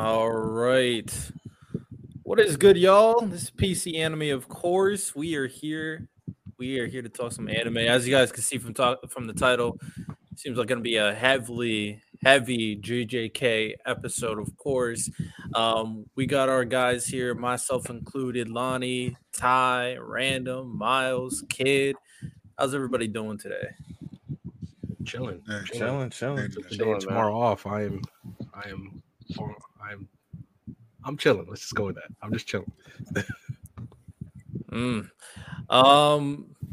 All right. What is good, y'all? This is PC Anime, of course. We are here to talk some anime. As you guys can see from the title, it seems like going to be a heavy JJK episode, of course. We got our guys here, myself included, Lonnie, Ty, Random, Miles, Kid. How's everybody doing today? Chilling. Today and tomorrow off. I'm chilling. Let's just go with that. I'm just chilling.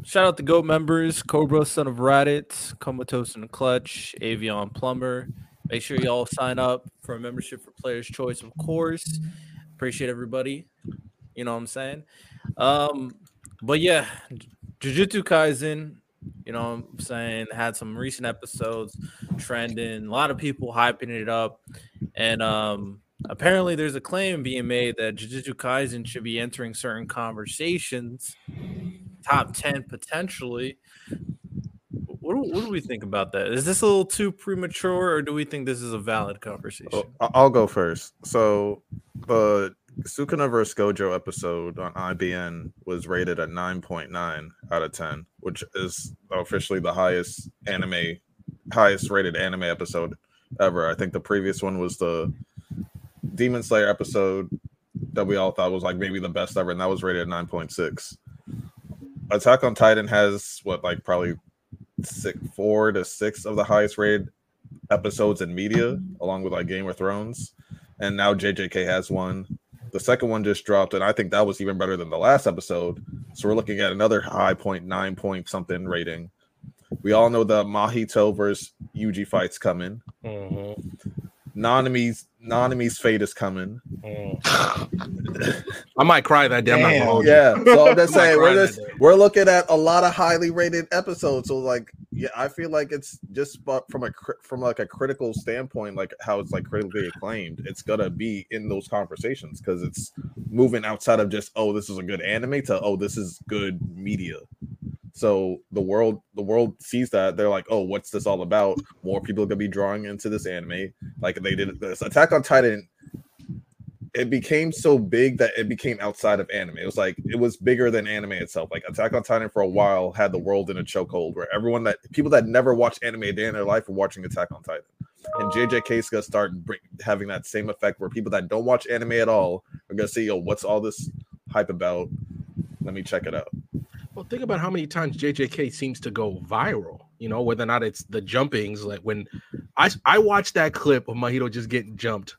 Shout out to GOAT members, Cobra, Son of Raditz, Comatose in the Clutch, Avion Plumber. Make sure y'all sign up for a membership for Player's Choice, of course. Appreciate everybody. You know what I'm saying? But yeah, Jujutsu Kaisen, you know what I'm saying, had some recent episodes trending. A lot of people hyping it up. And apparently there's a claim being made that Jujutsu Kaisen should be entering certain conversations, top 10 potentially. What do we think about that? Is this a little too premature, or do we think this is a valid conversation? I'll go first. So the Sukuna vs. Gojo episode on IBN was rated at 9.9 out of 10, which is officially the highest rated anime episode ever. I think the previous one was the Demon Slayer episode that we all thought was like maybe the best ever, and that was rated at 9.6. Attack on Titan has probably 4 to 6 of the highest rated episodes in media, along with Game of Thrones, and now JJK has one. The second one just dropped, and I think that was even better than the last episode. So we're looking at another high point, 9 point something rating. We all know the Mahito versus Yuji fight's coming. Mm-hmm. Nanami's fate is coming. I might cry that day. So I'm just saying, we're looking at a lot of highly rated episodes. So I feel like it's just from a critical standpoint, how it's critically acclaimed, it's gonna be in those conversations because it's moving outside of just this is a good anime to this is good media. So the world sees that. They're like, what's this all about? More people are going to be drawing into this anime. They did this. Attack on Titan, it became so big that it became outside of anime. It was it was bigger than anime itself. Attack on Titan for a while had the world in a chokehold where people that never watched anime a day in their life were watching Attack on Titan. And JJK is going to start having that same effect where people that don't watch anime at all are going to say, what's all this hype about? Let me check it out. Well, think about how many times JJK seems to go viral, whether or not it's the jumpings. When I watched that clip of Mahito just getting jumped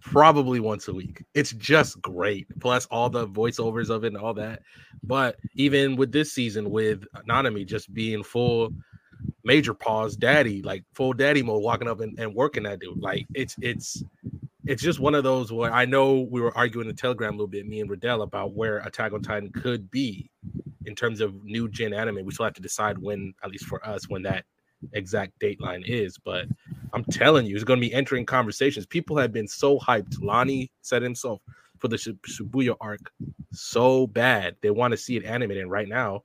probably once a week. It's just great. Plus all the voiceovers of it and all that. But even with this season, with Nanami just being full major pause daddy, full daddy mode, walking up and working that dude. It's just one of those where I know we were arguing in the Telegram a little bit, me and Riddell, about where Attack on Titan could be in terms of new gen anime. We still have to decide when, at least for us, when that exact dateline is. But I'm telling you, it's going to be entering conversations. People have been so hyped. Lonnie said himself, for the Shibuya arc so bad. They want to see it animated. And right now,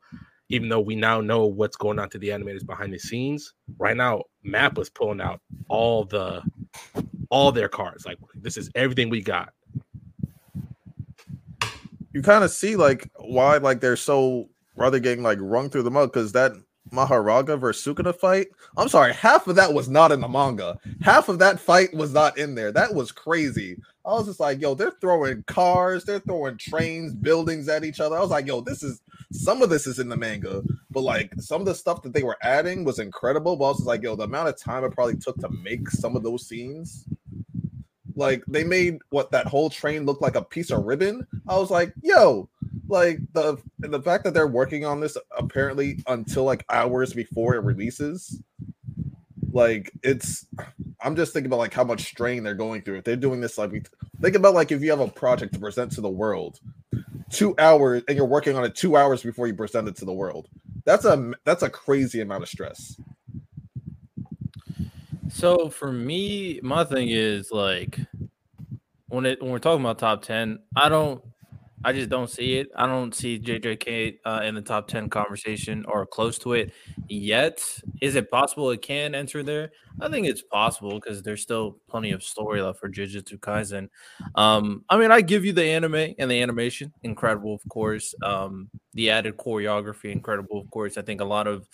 even though we now know what's going on to the animators behind the scenes, right now MAPPA's pulling out all their cards. This is everything we got. You kind of see why they're so rather getting rung through the mud, because that Mahoraga versus Sukuna fight, I'm sorry, half of that was not in the manga. Half of that fight was not in there. That was crazy. I was just they're throwing cars, they're throwing trains, buildings at each other. I was some of this is in the manga, but some of the stuff that they were adding was incredible. But I was just the amount of time it probably took to make some of those scenes. They made that whole train look like a piece of ribbon. I was the fact that they're working on this apparently until hours before it releases, I'm just thinking about how much strain they're going through. If they're doing this, think about if you have a project to present to the world 2 hours and you're working on it 2 hours before you present it to the world, that's a crazy amount of stress. So for me, my thing is when we're talking about top 10, I just don't see it. I don't see JJK in the top 10 conversation or close to it. yet. Is it possible it can enter there? I think it's possible because there's still plenty of story left for Jujutsu Kaisen. I mean, I give you the anime and the animation. Incredible, of course. The added choreography, incredible, of course. I think a lot of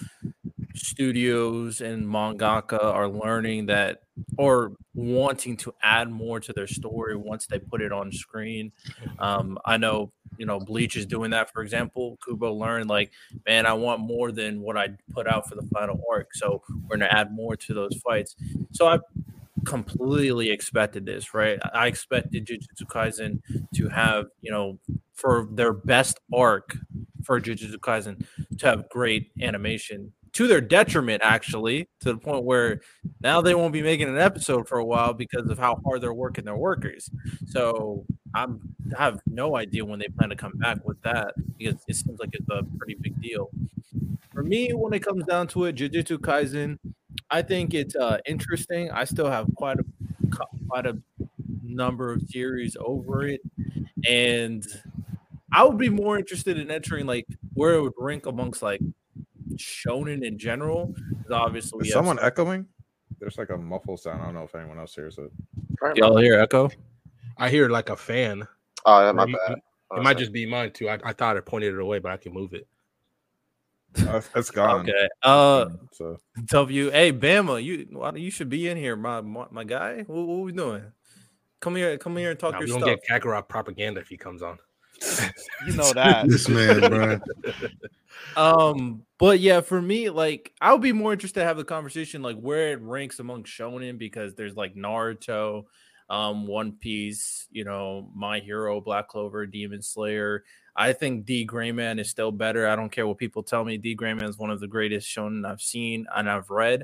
studios and mangaka are learning that or wanting to add more to their story once they put it on screen. I know, you know, Bleach is doing that, for example. Kubo learned, like, man, I want more than what I put out for the final arc, so we're going to add more to those fights. So I completely expected this, right? I expected Jujutsu Kaisen to have, you know, for their best arc for Jujutsu Kaisen to have great animation. To their detriment, actually, to the point where now they won't be making an episode for a while because of how hard they're working their workers. So I have no idea when they plan to come back with that because it seems like it's a pretty big deal. For me, when it comes down to it, Jujutsu Kaisen, I think it's interesting. I still have quite a number of series over it, and I would be more interested in entering like where it would rank amongst like shonen in general. Obviously, is someone echoing? There's like a muffled sound. I don't know if anyone else hears it. Y'all hear echo? I hear like a fan. Oh, that's my bad. It might just be mine too. I thought I pointed it away, but I can move it. It's gone. Okay. Hey Bama, you should be in here, my guy. What we doing? Come here and talk your stuff. We don't get Kakarot propaganda if he comes on. You know that. This man, bro. But yeah, for me, like, I would be more interested to have the conversation like where it ranks among shonen, because there's like Naruto, One Piece, you know, My Hero, Black Clover, Demon Slayer. I think D. Greyman is still better. I don't care what people tell me. D. Greyman is one of the greatest shonen I've seen and I've read.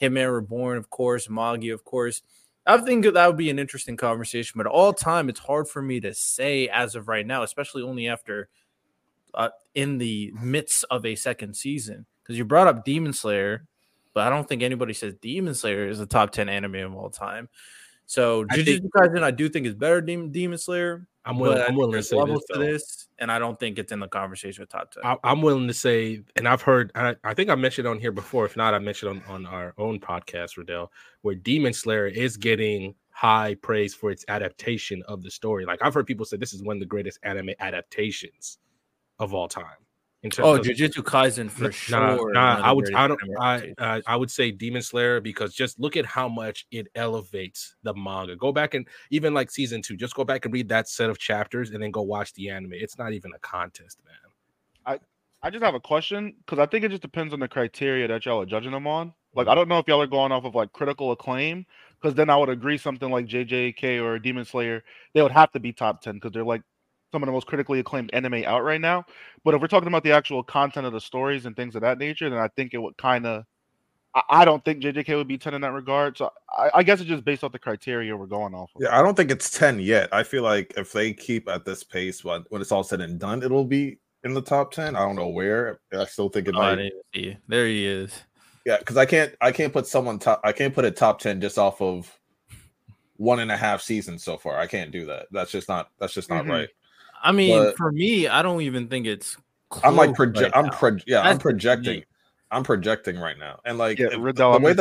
Hitman Reborn, of course, Magi, of course. I think that would be an interesting conversation, but all time, it's hard for me to say as of right now, especially only after in the midst of a second season. Because you brought up Demon Slayer, but I don't think anybody says Demon Slayer is the top 10 anime of all time. So Jujutsu Kaisen, I do think is better than Demon Slayer. I'm willing to say levels to this, and I don't think it's in the conversation with top 10. I'm willing to say, and I've heard, I think I mentioned on here before. If not, I mentioned on our own podcast, Riddell, where Demon Slayer is getting high praise for its adaptation of the story. Like, I've heard people say this is one of the greatest anime adaptations of all time. Jujutsu Kaisen for sure. I would say Demon Slayer, because just look at how much it elevates the manga. Go back and even like season 2, just go back and read that set of chapters and then go watch the anime. It's not even a contest, man. I just have a question, because I think it just depends on the criteria that y'all are judging them on. Like, I don't know if y'all are going off of like critical acclaim, because then I would agree something like JJK or Demon Slayer, they would have to be top 10 because they're like some of the most critically acclaimed anime out right now. But if we're talking about the actual content of the stories and things of that nature, then I think it would kind of... I don't think JJK would be 10 in that regard. So I guess it's just based off the criteria we're going off of. Yeah, I don't think it's 10 yet. I feel like if they keep at this pace, when it's all said and done, it'll be in the top 10. I don't know where. I still think it might. There he is. Yeah, because I can't put someone top... I can't put a top 10 just off of 1.5 seasons so far. I can't do that. That's just not right. I mean, but for me, I don't even think it's close. I'm like project. Right, I'm projecting. Neat. I'm projecting right now, and like the way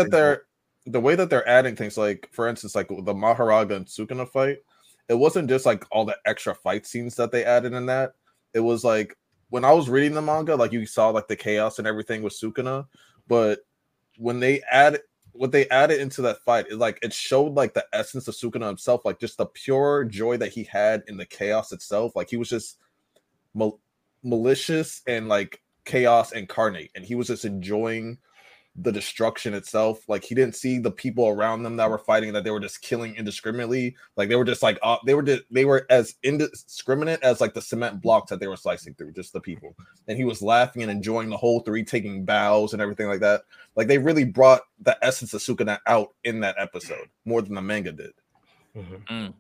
that they're adding things, like for instance, like the Mahoraga and Sukuna fight, it wasn't just like all the extra fight scenes that they added in that. It was like when I was reading the manga, like you saw like the chaos and everything with Sukuna, but when they add what they added into that fight, it showed like the essence of Sukuna himself, like just the pure joy that he had in the chaos itself. Like he was just malicious and like chaos incarnate, and he was just enjoying the destruction itself. Like he didn't see the people around them that were fighting, that they were just killing indiscriminately. Like they were just like they were as indiscriminate as like the cement blocks that they were slicing through, just the people. And he was laughing and enjoying the whole three, taking bows and everything like that. Like they really brought the essence of Sukuna out in that episode more than the manga did. Mm-hmm.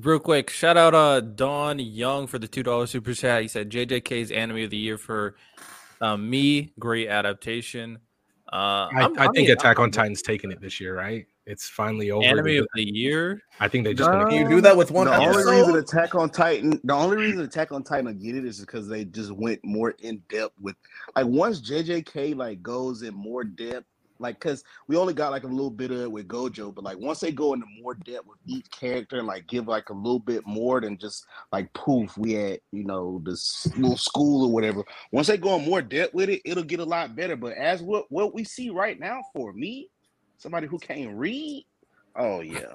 Real quick, shout out Don Young for the $2 super chat. He said JJK's anime of the year for me, great adaptation. I think Attack on Titan's taking it this year, right? It's finally over. Anime of the year. I think they just you do that with one. The only reason Attack on Titan I get it is because they just went more in depth with, like, once JJK like goes in more depth, like, because we only got like a little bit of it with Gojo, but like once they go into more depth with each character and like give like a little bit more than just like poof, we had, you know, this little school or whatever. Once they go in more depth with it, it'll get a lot better. But as what we see right now, for me, somebody who can't read, oh yeah,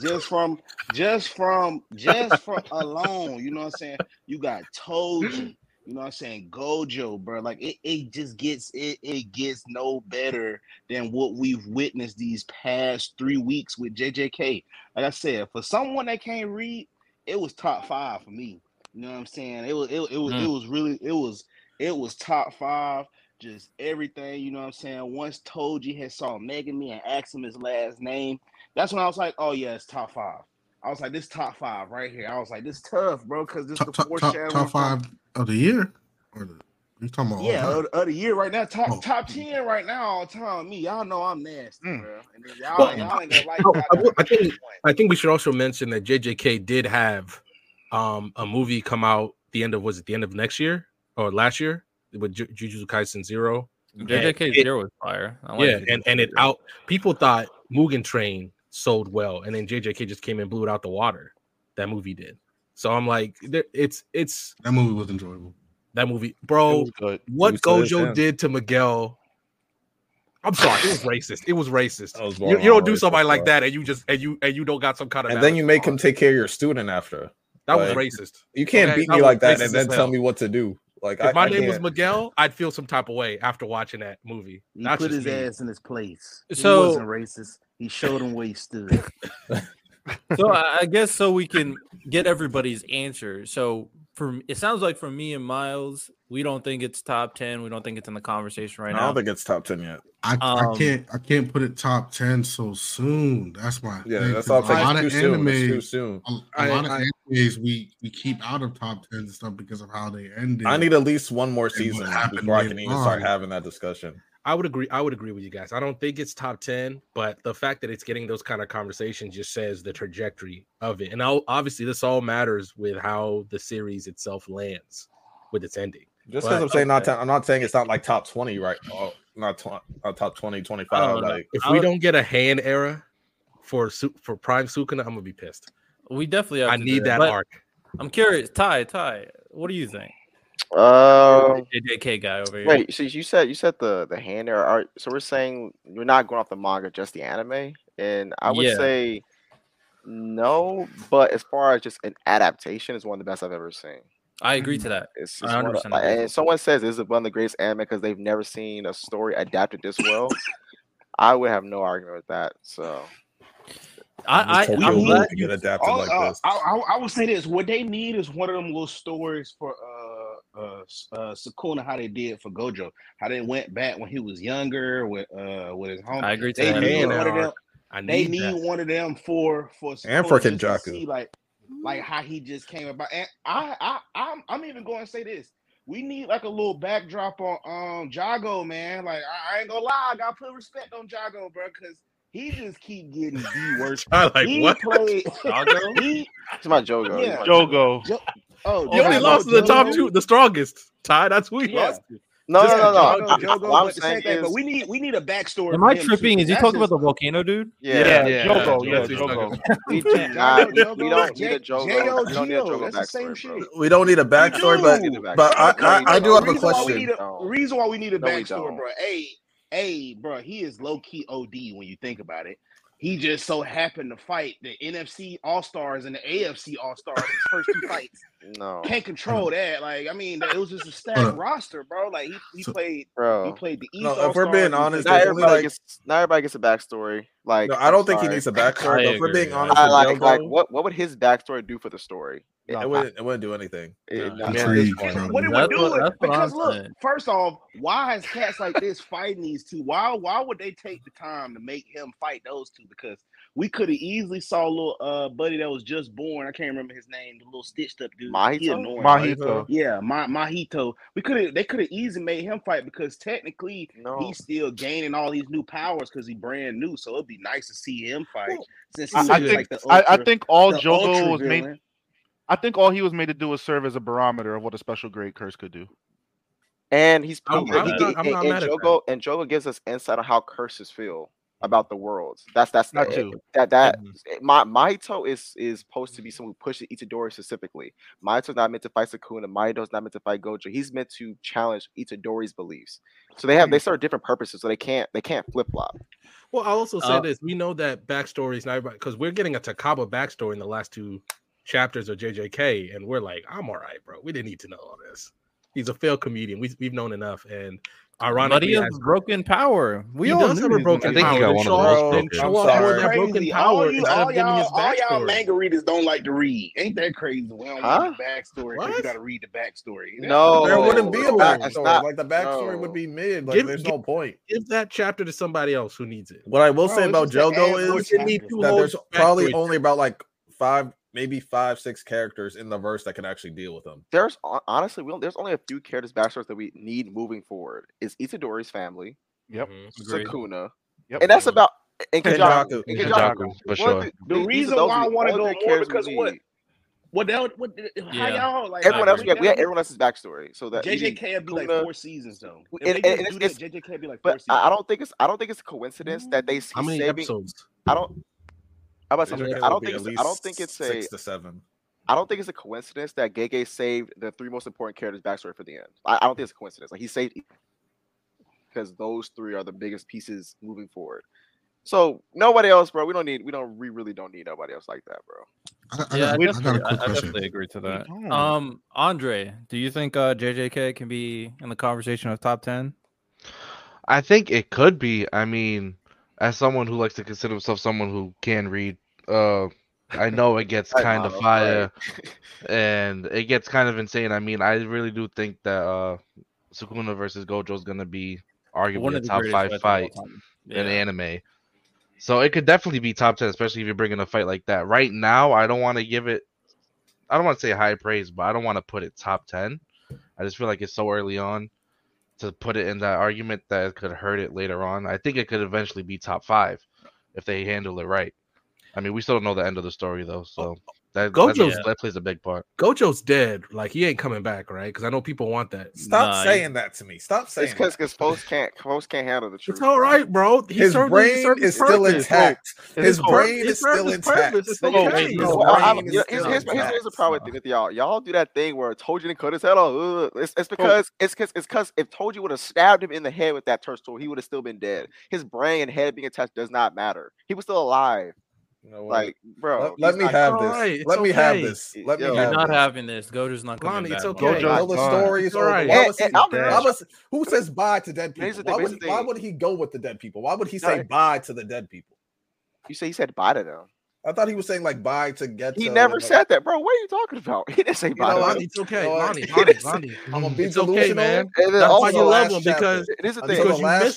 just from alone, you know what I'm saying? You got Toji. You know what I'm saying? Gojo, bro. Like it just gets it gets no better than what we've witnessed these past 3 weeks with JJK. Like I said, for someone that can't read, it was top five for me. You know what I'm saying? It was top five. Just everything, you know what I'm saying? Once Toji had saw Megami and asked him his last name, that's when I was like, oh yeah, it's top five. I was like, this top five right here. I was like, this tough, bro, because this is the foreshadowing. Top five of the year? Or you talking about? Yeah, of the year right now. Top 10 right now all the time. Me, y'all know I'm nasty, bro. And then y'all ain't gonna like that. I think we should also mention that JJK did have a movie come out the end of next year or last year with Jujutsu Kaisen 0. JJK 0 was fire. It out. People thought Mugen Train sold well, and then JJK just came and blew it out the water. That movie did. So I'm like, it's that movie was enjoyable. That movie, bro. What Gojo did to Miguel. I'm sorry, it was racist. It was racist. You don't do somebody like that, and you don't got some kind of. And then you make him take care of your student after. That was racist. You can't beat me like that and then tell me what to do. Like, if my name was Miguel, I'd feel some type of way after watching that movie. He put his ass in his place. So he wasn't racist. He showed him where he stood. So I guess so we can get everybody's answer. So it sounds like for me and Miles, we don't think it's top 10. We don't think it's in the conversation right now. I don't think it's top 10 yet. I can't put it top 10 so soon. That's my thing. That's all. Too soon. A lot of animes we keep out of top 10 and stuff because of how they ended. I need at least one more season before I can even start having that discussion. I would agree with you guys. I don't think it's top 10, but the fact that it's getting those kind of conversations just says the trajectory of it. And obviously, this all matters with how the series itself lands with its ending. Just because I'm saying not 10, I'm not saying it's not like top 20, right? Oh, not top 20, 25. Like, if we don't get a hand era for Prime Sukuna, I'm going to be pissed. We definitely have that arc. I'm curious. Ty, what do you think? JJK guy over here. Wait, so you said the hand era art. So we're saying you're not going off the manga, just the anime, and I would say no. But as far as just an adaptation, it's one of the best I've ever seen. I agree to that. It's I understand. And someone says this is one of the greatest anime because they've never seen a story adapted this well. I would have no argument with that. So. I would say this. What they need is one of them little stories for Sukuna, how they did for Gojo, how they went back when he was younger with his homie. I agree. They need one of them for Sukuna and for Kenjaku. Like how he just came about. And I'm even going to say this. We need like a little backdrop on Jogo, man. Like I ain't gonna lie, I gotta put respect on Jogo, bro, because he just keep getting the worst. It's my Jogo. Yeah. Jogo. You only lost to the top two, the strongest. Ty, that's who he lost to. No. Jogo, but we need a backstory. Am I tripping? Is he talking about the volcano dude? Yeah. Jogo. Yeah, Jogo. We don't need a Jogo backstory. We don't need a backstory, but I do have a question. The reason why we need a backstory, bro. Hey, bro, he is low-key OD when you think about it. He just so happened to fight the NFC All-Stars and the AFC All-Stars his first two fights. No. Can't control that. Like, I mean, it was just a stacked roster, bro. Like, he played the East All-Stars. If we're being honest, not everybody gets a backstory. Like, I don't think he needs a backstory. If we're being honest, what would his backstory do for the story? It wouldn't do anything. What it would do is, because look, first off, why is cats like this fighting these two? Why would they take the time to make him fight those two? because we could have easily saw a little buddy that was just born. I can't remember his name. The little stitched up dude. Mahito. Yeah, Mahito. We could have. They could have easily made him fight because technically he's still gaining all these new powers because he's brand new. So it'd be nice to see him fight. Since I think all he was made to do was serve as a barometer of what a special grade curse could do. And he's and Jogo gives us insight on how curses feel about the worlds. That's not true. Mahito is supposed to be someone who pushes Itadori specifically. Mahito's not meant to fight Sukuna. Mahito's not meant to fight Gojo. He's meant to challenge Itadori's beliefs. So they serve different purposes. So they can't flip flop. Well, I'll also say this: we know that backstory is not everybody, because we're getting a Takaba backstory in the last two chapters of JJK, and we're like, I'm all right, bro. We didn't need to know all this. He's a failed comedian. We've known enough, and ironically, he has broken power. We all have a broken power. All y'all manga readers don't like to read. Ain't that crazy? We don't like the backstory. Because you got to read the backstory. No, there wouldn't be a backstory. Like the backstory would be mid. Like there's no point. Give that chapter to somebody else who needs it. What I will say about Jogo is that there's probably only about like maybe five, six characters in the verse that can actually deal with them. There's honestly, there's only a few characters' backstories that we need moving forward. It's Itadori's family. Yep. Sukuna. Yep. And that's about Kenjaku. For sure. The reason why I want to go more because we had everyone else's backstory. So that JJK would be like 4 seasons though. JJK would be like 4 seasons. I don't think it's a coincidence that they see saving episodes. I don't think it's a coincidence that Gege saved the 3 most important characters' backstory for the end. I don't think it's a coincidence. Like he saved because those 3 are the biggest pieces moving forward. So nobody else, bro. We really don't need nobody else like that, bro. I definitely agree to that. Andre, do you think JJK can be in the conversation of top 10? I think it could be. I mean, as someone who likes to consider himself someone who can read, I know it gets kind of fire, and it gets kind of insane. I mean, I really do think that Sukuna versus Gojo is going to be arguably a top 5 fight in anime. So it could definitely be top 10, especially if you're bringing a fight like that. Right now, I don't want to give it – I don't want to say high praise, but I don't want to put it top 10. I just feel like it's so early on to put it in that argument that it could hurt it later on. I think it could eventually be top 5 if they handle it right. I mean, we still don't know the end of the story though, so that plays a big part. Gojo's dead, like he ain't coming back, right? Because I know people want that. Stop saying that to me. Stop saying that. It's because folks can't handle the truth. It's all right, bro. His brain is still intact. His brain is still intact. Here's the problem with y'all. Y'all do that thing where Toji didn't cut his head off. It's because if Toji would have stabbed him in the head with that turtle tool, he would have still been dead. His brain and head being attached does not matter. He was still alive. You know what? Like, bro, let me have this. You're not having this. Gojo's not coming back. It's okay. Who says bye to dead people? Why would he go with the dead people? Why would he say bye to the dead people? You say he said bye to them. I thought he was saying like bye to get. He never said that, bro. What are you talking about? He didn't say bye. It's okay, Lonnie. I'm gonna be delusional, man. That's why you love him because you missed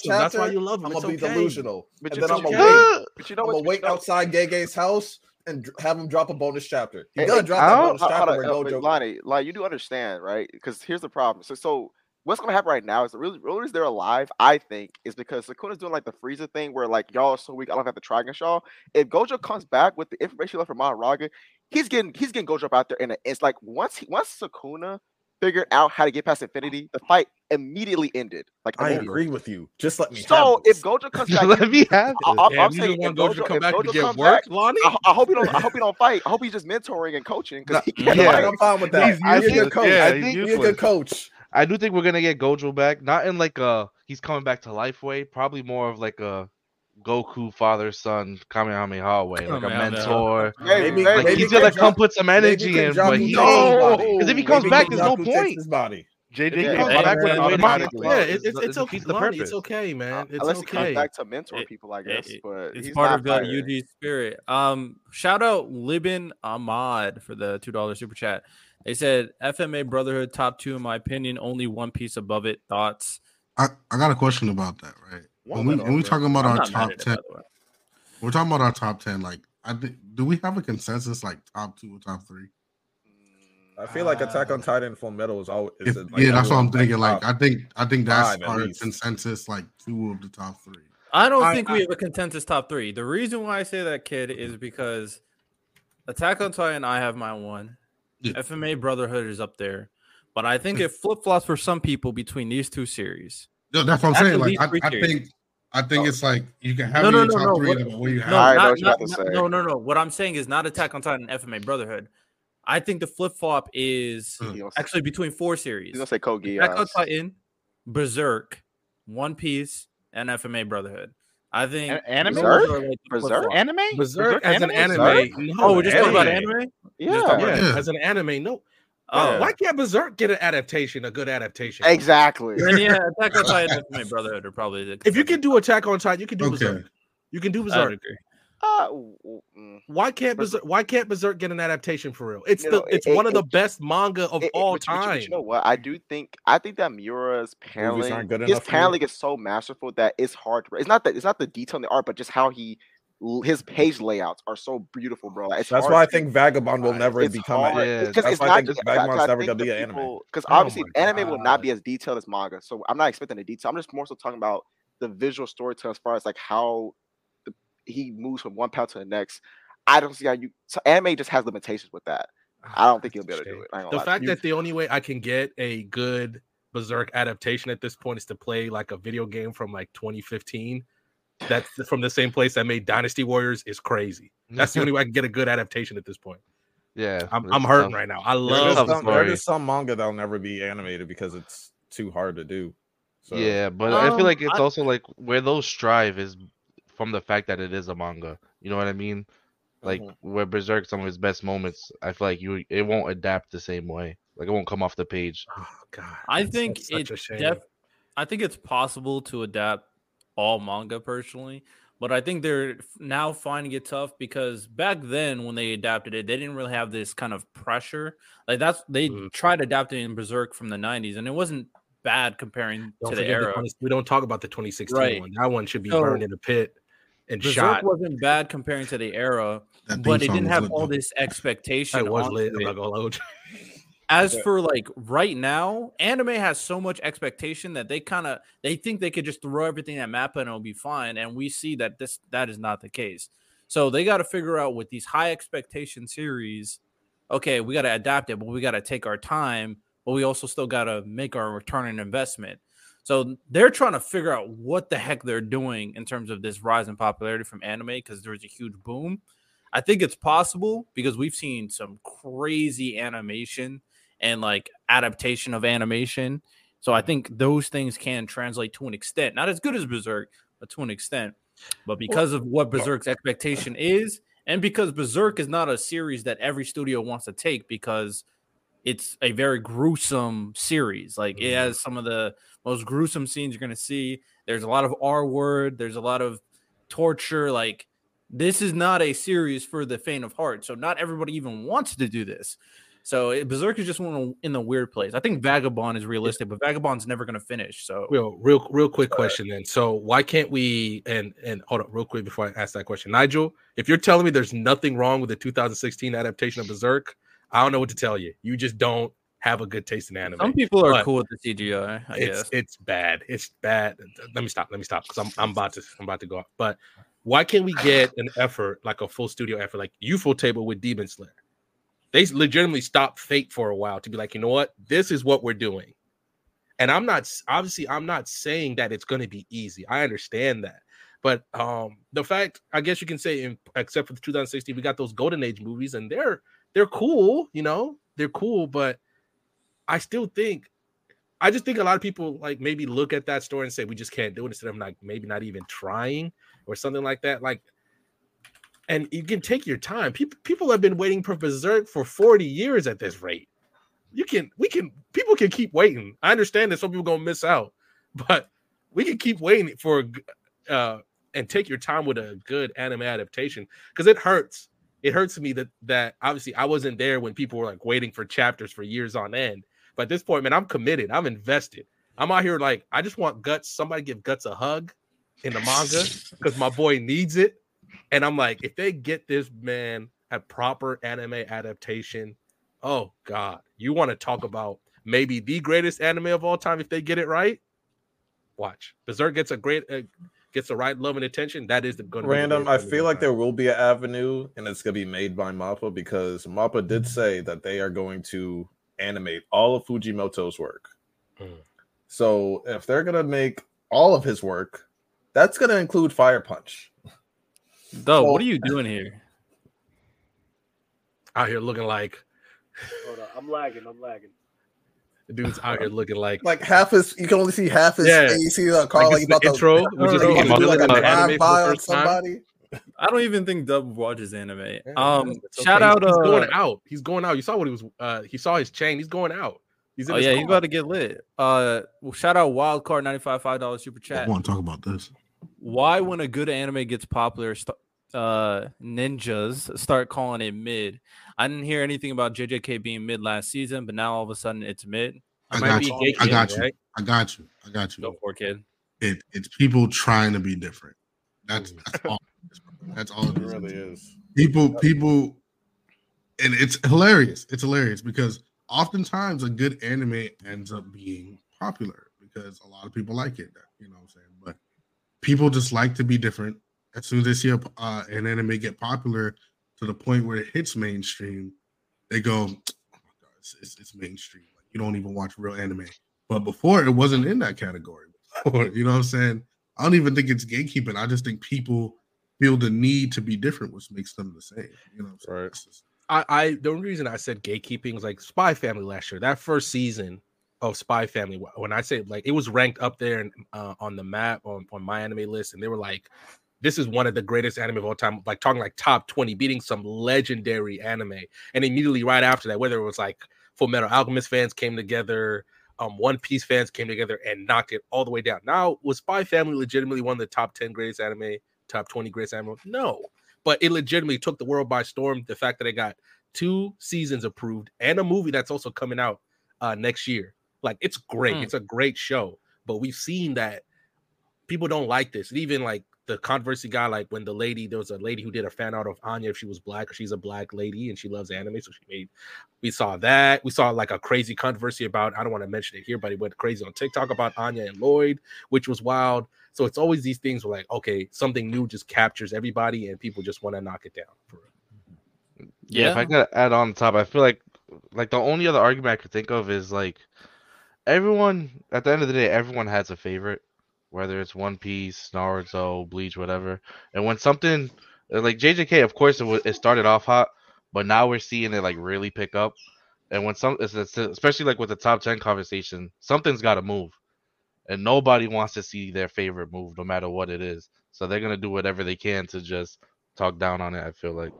him. That's why you love him. I'm gonna be delusional, and then I'm gonna wait outside Gege's house and have him drop a bonus chapter. He doesn't drop a bonus chapter. No, Lonnie, like you do understand, right? Because here's the problem. So what's gonna happen right now is the real reason they're alive, I think, is because Sakuna's doing like the Frieza thing where like y'all are so weak, I don't have to try against y'all. If Gojo comes back with the information left from Mahoraga, he's getting Gojo up out there, and it's like once Sukuna figured out how to get past Infinity, the fight immediately ended. Like immediately. I agree with you. Just let me. So if Gojo comes back, let me have. I'm saying if Gojo comes back to get work, Lonnie. I hope he don't fight. I hope he's just mentoring and coaching because he can't. Yeah, I'm fine with that. He's a good coach. I do think we're gonna get Gojo back, not in like a he's coming back to life way, probably more of like a Goku father son Kamehameha way, like a mentor. Maybe he's gonna come put some energy in, but because if he comes back, there's no point. JJ comes back with automatically. Yeah, it's okay. It's okay, man. It's unless okay. He comes back to mentor people, I guess. But it's part of the UG spirit. Shout out Libin Ahmad for the $2 super chat. They said FMA Brotherhood top 2 in my opinion, only One Piece above it. Thoughts? I got a question about that, right? When we're talking about our top 10, We're talking about our top 10. Like, do we have a consensus, like top 2 or top 3? I feel like Attack on Titan, Full Metal is always. Yeah, that's what I'm thinking. Like, I think that's our consensus. Like, 2 of the top 3. I don't think we have a consensus top 3. The reason why I say that, kid, is because Attack on Titan, I have my 1. Yeah. FMA Brotherhood is up there, but I think it flip flops for some people between these 2 series. No, that's what I'm saying. Like, I think it's like you can have your top 3 of what you have. No. What I'm saying is not Attack on Titan and FMA Brotherhood. I think the flip flop is actually between 4 series. You're gonna say Attack on Titan, Berserk, One Piece, and FMA Brotherhood. I think anime, Berserk as an anime. No, we're just talking about anime. Yeah, as an anime. No. Oh, why can't Berserk get an adaptation, a good adaptation? Exactly. And yeah, Attack on Titan, my brotherhood are probably. If you can do Attack on Titan, you can do Berserk. You can do Berserk. Why can't Berserk get an adaptation for real? It's one of the best manga of all time. But you know what? I think that Miura's paneling is so masterful that it's hard. It's not the detail in the art, but just how his page layouts are so beautiful, bro. Like, that's why I think Vagabond will never become an anime. That's why I think Vagabond's never going to be an anime. Because obviously, anime will not be as detailed as manga. So I'm not expecting the detail. I'm just more so talking about the visual storytelling as far as like how he moves from one panel to the next. I don't see how anime just has limitations with that. I don't think he'll be able to do it. The fact that the only way I can get a good Berserk adaptation at this point is to play like a video game from like 2015. That's from the same place that made Dynasty Warriors is crazy. That's the only way I can get a good adaptation at this point. Yeah, I'm hurting right now. I love there is some manga that'll never be animated because it's too hard to do. So. Yeah, but I feel like it's also like where those strive is from the fact that it is a manga. You know what I mean? Like where Berserk, some of his best moments, I feel like it won't adapt the same way. Like it won't come off the page. Oh God, I think it's possible to adapt all manga personally, but I think they're now finding it tough because back then when they adapted it, they didn't really have this kind of pressure. Like they tried adapting in Berserk from the 90s, and it wasn't bad comparing to the era. We don't talk about the 2016 one. That one should be burned in a pit and Berserk shot. Wasn't bad comparing to the era, but it didn't have all this expectation. It was lit. As for like right now, anime has so much expectation that they think they could just throw everything at MAPPA and it'll be fine. And we see that that is not the case. So they got to figure out with these high expectation series, okay, we got to adapt it, but we got to take our time, but we also still got to make our return on investment. So they're trying to figure out what the heck they're doing in terms of this rise in popularity from anime because there was a huge boom. I think it's possible because we've seen some crazy animation and like adaptation of animation. So I think those things can translate to an extent. Not as good as Berserk, but to an extent. But because of what Berserk's expectation is, and because Berserk is not a series that every studio wants to take because it's a very gruesome series. Like it has some of the most gruesome scenes you're going to see. There's a lot of R-word. There's a lot of torture. Like this is not a series for the faint of heart. So not everybody even wants to do this. So Berserk is just one in the weird place. I think Vagabond is realistic, but Vagabond's never going to finish. So real quick question then. So why can't we? And hold up, real quick before I ask that question, Nigel. If you're telling me there's nothing wrong with the 2016 adaptation of Berserk, I don't know what to tell you. You just don't have a good taste in anime. Some people are cool with the CGI. I guess it's bad. It's bad. Let me stop because I'm about to go off. But why can't we get an effort like a full studio effort like UFO Table with Demon Slayer? They legitimately stopped Fate for a while to be like, you know what? This is what we're doing. And I'm not saying that it's going to be easy. I understand that. But the fact, I guess you can say, except for the 2016, we got those golden age movies and they're cool. You know, they're cool. But I just think a lot of people like maybe look at that story and say, we just can't do it instead of like maybe not even trying or something like that. Like, and you can take your time. People have been waiting for Berserk for 40 years at this rate. People can keep waiting. I understand that some people are gonna miss out, but we can keep waiting for and take your time with a good anime adaptation because it hurts. It hurts me that obviously I wasn't there when people were like waiting for chapters for years on end. But at this point, man, I'm committed. I'm invested. I'm out here like I just want Guts. Somebody give Guts a hug in the manga because my boy needs it. And I'm like, if they get this man a proper anime adaptation, oh God, you want to talk about maybe the greatest anime of all time if they get it right? Watch. Berserk gets a great... gets the right love and attention, that is the good random. I feel like there will be an avenue, and it's going to be made by MAPPA, because MAPPA did say that they are going to animate all of Fujimoto's work. Mm. So if they're going to make all of his work, that's going to include Fire Punch. Though, so, what are you doing here? Out here looking like... Hold on, I'm lagging. The dude's out here looking like half his. You can only see half his. Yeah. You see Carl like about the intro, which is like somebody. I don't even think Dub watches anime. Shout out! He's going out. He's going out. You saw what he was. He saw his chain. He's going out. He's in he's about to get lit. Well, shout out Wildcard 95 $5 super chat. I want to talk about this. Why, when a good anime gets popular, ninjas start calling it mid? I didn't hear anything about JJK being mid last season, but now all of a sudden it's mid. I got you. Go for it, kid. It's people trying to be different. That's all. That's all it really is. People, and it's hilarious. It's hilarious because oftentimes a good anime ends up being popular because a lot of people like it. You know what I'm saying? But people just like to be different. As soon as they see an anime get popular to the point where it hits mainstream, they go, "Oh my God, it's mainstream. Like, you don't even watch real anime." But before, it wasn't in that category. Before, you know what I'm saying? I don't even think it's gatekeeping. I just think people feel the need to be different, which makes them the same. You know what I'm saying? Right. The only reason I said gatekeeping is like Spy Family last year. That first season of Spy Family, when I say like it was ranked up there and on the map on my anime list, and they were like, this is one of the greatest anime of all time, like talking like top 20, beating some legendary anime. And immediately right after that, whether it was like Full Metal Alchemist fans came together, One Piece fans came together and knocked it all the way down. Now, was Spy Family legitimately one of the top 10 greatest anime, top 20 greatest anime? No, but it legitimately took the world by storm. The fact that it got 2 seasons approved and a movie that's also coming out next year. Like, it's great. It's a great show, but we've seen that people don't like this. And even like, the controversy guy, like when there was a lady who did a fan art of Anya if she was black. She's a black lady and she loves anime, so we saw that. We saw like a crazy controversy about, I don't want to mention it here, but it went crazy on TikTok about Anya and Lloyd, which was wild. So it's always these things where like, okay, something new just captures everybody and people just want to knock it down. For real. Yeah, if I could add on top, I feel like the only other argument I could think of is like everyone, at the end of the day, everyone has a favorite. Whether it's One Piece, Naruto, Bleach, whatever. And when something like JJK, of course, it started off hot, but now we're seeing it like really pick up. And when especially like with the top 10 conversation, something's got to move. And nobody wants to see their favorite move, no matter what it is. So they're going to do whatever they can to just talk down on it, I feel like.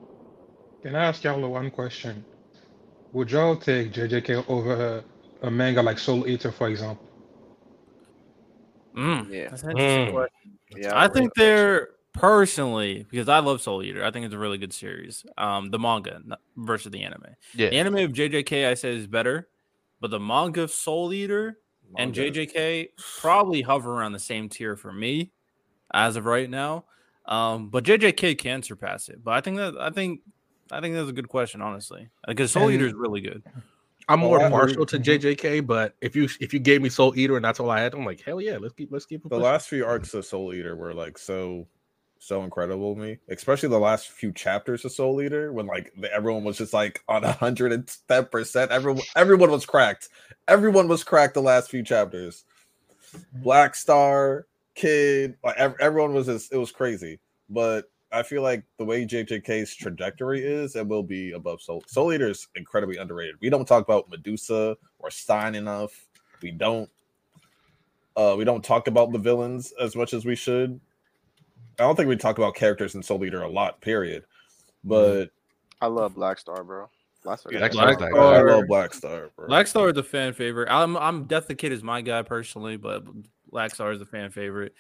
Can I ask y'all one question? Would y'all take JJK over a manga like Soul Eater, for example? Yeah. That's an interesting question. Yeah, I think they're personally, because I love Soul Eater, I think it's a really good series. The manga versus the anime. Yeah. The anime of JJK I say is better, but the manga of Soul Eater and JJK probably hover around the same tier for me as of right now. But JJK can surpass it. But I think that's a good question, honestly, because Soul Eater is really good. I'm more partial to JJK, but if you gave me Soul Eater and that's all I had, I'm like, hell yeah, let's keep. The last few arcs of Soul Eater were like so incredible to me, especially the last few chapters of Soul Eater when like everyone was just like on 110%. Everyone was cracked. Everyone was cracked the last few chapters. Blackstar, Kid, like everyone was just, it was crazy, but. I feel like the way JJK's trajectory is, it will be above Soul Eater is incredibly underrated. We don't talk about Medusa or Stein enough. We don't talk about the villains as much as we should. I don't think we talk about characters in Soul Eater a lot, period. But I love Blackstar, bro. I love Blackstar, bro. Blackstar is a fan favorite. I'm Death the Kid is my guy personally, but Blackstar is a fan favorite.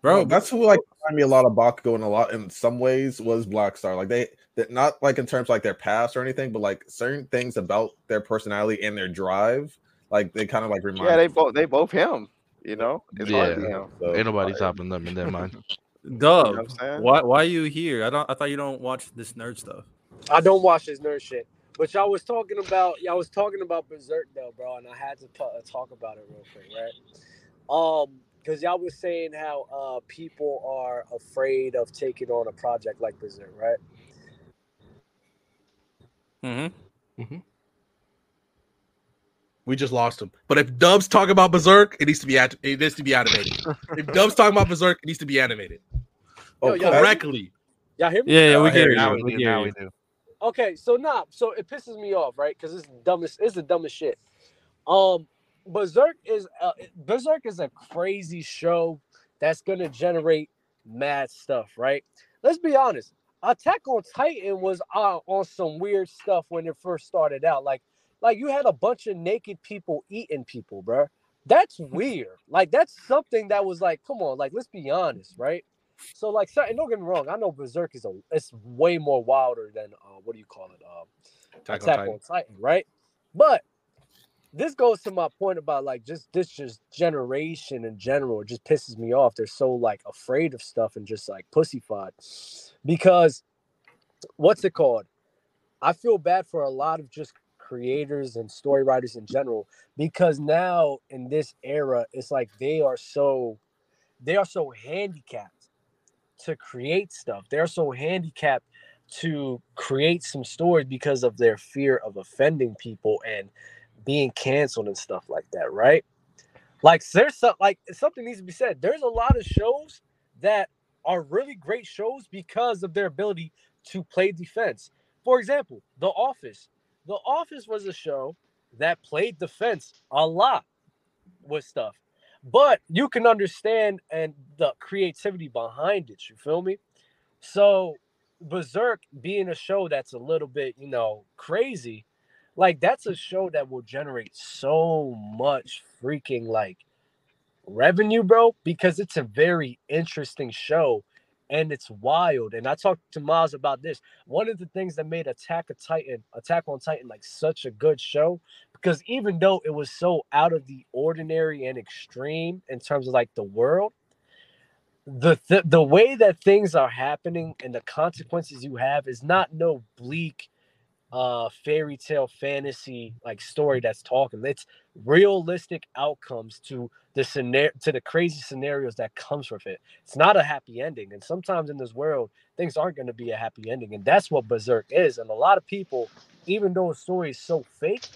Bro, that's who like remind me a lot of Bakugo in some ways was Blackstar. Like they not like in terms of, like their past or anything, but like certain things about their personality and their drive, like they kind of like remind. Yeah, they both him. You know, it's hard to him. So. Ain't nobody topping them in their mind. Dub, you know why are you here? I thought you don't watch this nerd stuff. I don't watch this nerd shit. But y'all was talking about Berserk though, bro, and I had to talk about it real quick, right? Because y'all was saying how people are afraid of taking on a project like Berserk, right? Mm-hmm. Mm-hmm. We just lost him. But if Dub's talking about Berserk, it needs to be animated. If Dub's talking about Berserk, it needs to be animated. Oh, yo, correctly. Y'all hear me? Yeah, we hear you. Now we do. Okay, so it pisses me off, right? Because it's the dumbest shit. Berserk is a crazy show that's gonna generate mad stuff, right? Let's be honest. Attack on Titan was on some weird stuff when it first started out. Like you had a bunch of naked people eating people, bro. That's weird. Like that's something that was like, come on, like let's be honest, right? So like, and don't get me wrong, I know Berserk is it's way more wilder than Attack on Titan, right? But this goes to my point about like just generation in general. It just pisses me off. They're so like afraid of stuff and just like pussyfied. Because what's it called? I feel bad for a lot of just creators and story writers in general, because now in this era, it's like they are so handicapped to create stuff. They're so handicapped to create some stories because of their fear of offending people and being canceled and stuff like that, right? Like something needs to be said. There's a lot of shows that are really great shows because of their ability to play defense. For example, The Office. The Office was a show that played defense a lot with stuff, but you can understand and the creativity behind it. You feel me? So Berserk being a show that's a little bit, you know, crazy, like that's a show that will generate so much freaking like revenue, bro, because it's a very interesting show and it's wild. And I talked to Maz about this. One of the things that made Attack on Titan like such a good show, because even though it was so out of the ordinary and extreme in terms of like the world, the way that things are happening and the consequences you have is not no bleak fairy tale fantasy like story that's talking. It's realistic outcomes to the scenario, to the crazy scenarios that comes with it. It's not a happy ending, and sometimes in this world things aren't going to be a happy ending, and that's what Berserk is. And a lot of people, even though the story is so fake,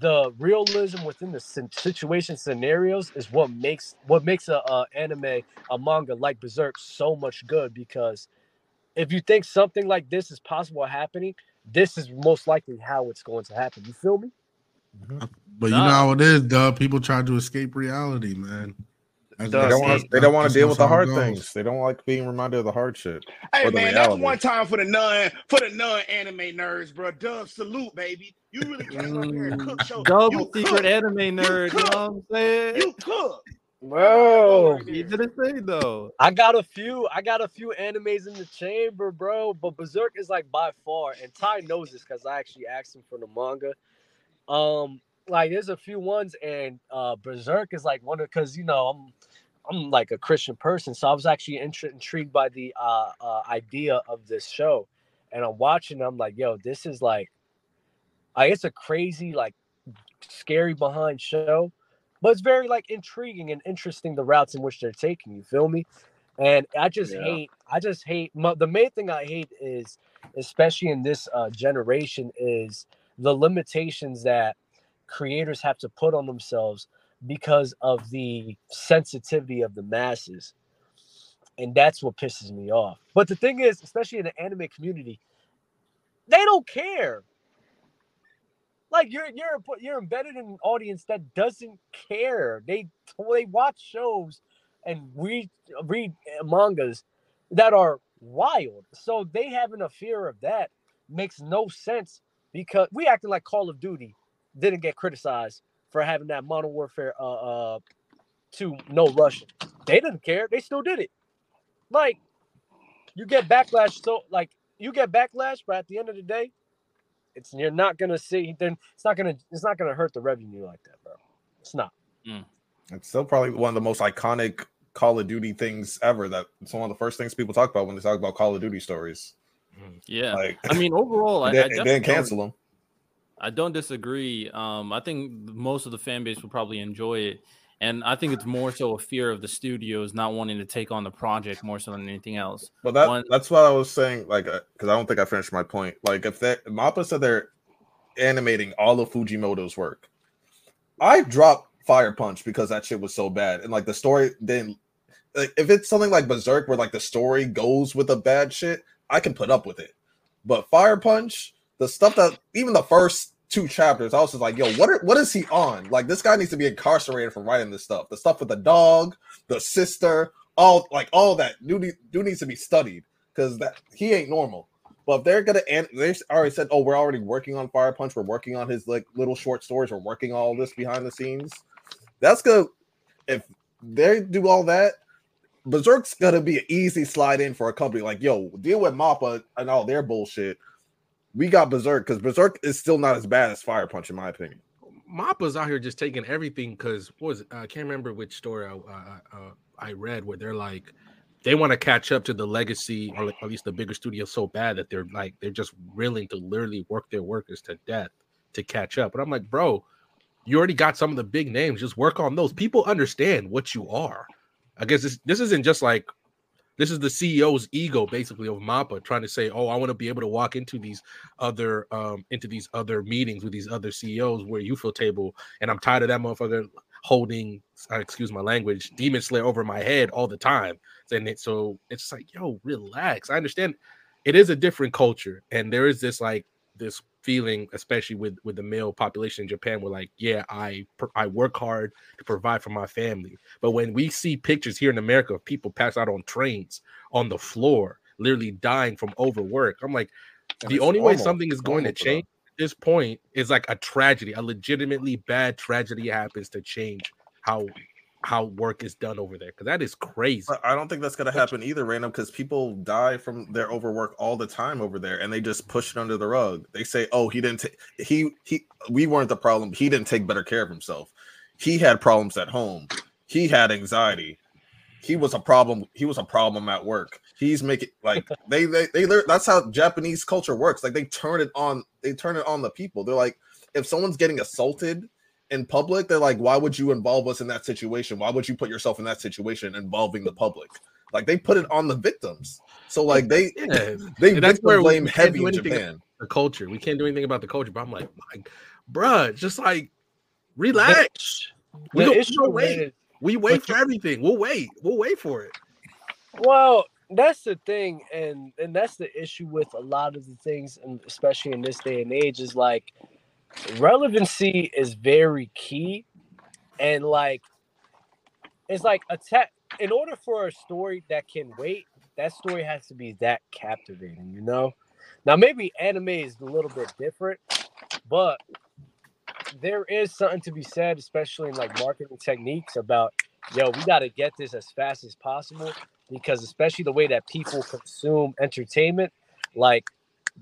the realism within the situation scenarios is what makes a anime, a manga like Berserk so much good, because if you think something like this is possible happening, this is most likely how it's going to happen. You feel me? But you know how it is, Dub. People try to escape reality, man. They don't want to deal with the hard things. They don't like being reminded of the hard shit. Hey, man, that's one time for the anime nerds, bro. Dub, salute, baby. You really came up here and cook show. Double secret anime nerd. You know what I'm saying? You cook. Bro, you didn't say though. I got a few animes in the chamber, bro. But Berserk is like by far, and Ty knows this because I actually asked him for the manga. Like there's a few ones, and Berserk is like one of, because you know I'm like a Christian person, so I was actually intrigued by the idea of this show, and I'm watching. I'm like, yo, this is like, it's a crazy, like, scary behind show. But it's very, like, intriguing and interesting, the routes in which they're taking. You feel me? And the main thing I hate is, especially in this generation, is the limitations that creators have to put on themselves because of the sensitivity of the masses. And that's what pisses me off. But the thing is, especially in the anime community, they don't care. Like you're embedded in an audience that doesn't care. They watch shows and read mangas that are wild. So they having a fear of that makes no sense, because we acting like Call of Duty didn't get criticized for having that Modern Warfare 2 no Russian. They didn't care. They still did it. Like you get backlash, but at the end of the day, it's not gonna hurt the revenue like that, bro. It's not. It's still probably one of the most iconic Call of Duty things ever. That's one of the first things people talk about when they talk about Call of Duty stories. Yeah. Like, I mean, overall, I didn't cancel them. I don't disagree. I think most of the fan base will probably enjoy it. And I think it's more so a fear of the studios not wanting to take on the project more so than anything else. Well, that's what I was saying, like, because I don't think I finished my point. Like, if MAPPA said they're animating all of Fujimoto's work, I dropped Fire Punch because that shit was so bad. And, like, the story didn't... Like, if it's something like Berserk where, like, the story goes with the bad shit, I can put up with it. But Fire Punch, the stuff that... Even the first... 2 chapters, I was just like, yo, what is he on? Like, this guy needs to be incarcerated for writing this stuff. The stuff with the dog, the sister, all that dude needs to be studied because that he ain't normal. But if they're gonna, and they already said, oh, we're already working on Fire Punch, we're working on his like little short stories, we're working all this behind the scenes. That's good. If they do all that, Berserk's gonna be an easy slide in for a company like, yo, deal with MAPPA and all their bullshit. We got Berserk because Berserk is still not as bad as Fire Punch, in my opinion. MAPPA's out here just taking everything because what was it? I can't remember which story I read where they're like they want to catch up to the legacy or at least the bigger studio so bad that they're just willing to literally work their workers to death to catch up. But I'm like, bro, you already got some of the big names. Just work on those. People understand what you are. I guess this isn't just like. This is the CEO's ego, basically, of MAPPA, trying to say, "Oh, I want to be able to walk into these other meetings with these other CEOs where you feel table, and I'm tired of that motherfucker holding, excuse my language, Demon Slayer over my head all the time." And so it's like, yo, relax. I understand it is a different culture, and there is this feeling, especially with the male population in Japan, where like, yeah, I work hard to provide for my family. But when we see pictures here in America of people pass out on trains, on the floor, literally dying from overwork, I'm like, the only way something is going to change at this point is like a tragedy, a legitimately bad tragedy happens to change how work is done over there, because that is crazy. I don't think that's going to happen either, Random, because people die from their overwork all the time over there, and they just push it under the rug. They say, oh, he didn't we weren't the problem, he didn't take better care of himself, he had problems at home, he had anxiety, he was a problem at work, he's making like they learn. That's how Japanese culture works. Like, they turn it on the people. They're like, if someone's getting assaulted in public, they're like, why would you involve us in that situation? Why would you put yourself in that situation involving the public? Like, they put it on the victims. So like they victim blame heavy in Japan. The culture. We can't do anything about the culture. But I'm like, bruh, just like relax. We wait for everything. We'll wait for it. Well, that's the thing, and that's the issue with a lot of the things, and especially in this day and age, is like relevancy is very key, and like it's like in order for a story that can wait, that story has to be that captivating, you know. Now maybe anime is a little bit different, but there is something to be said, especially in like marketing techniques, about yo, we got to get this as fast as possible, because especially the way that people consume entertainment, like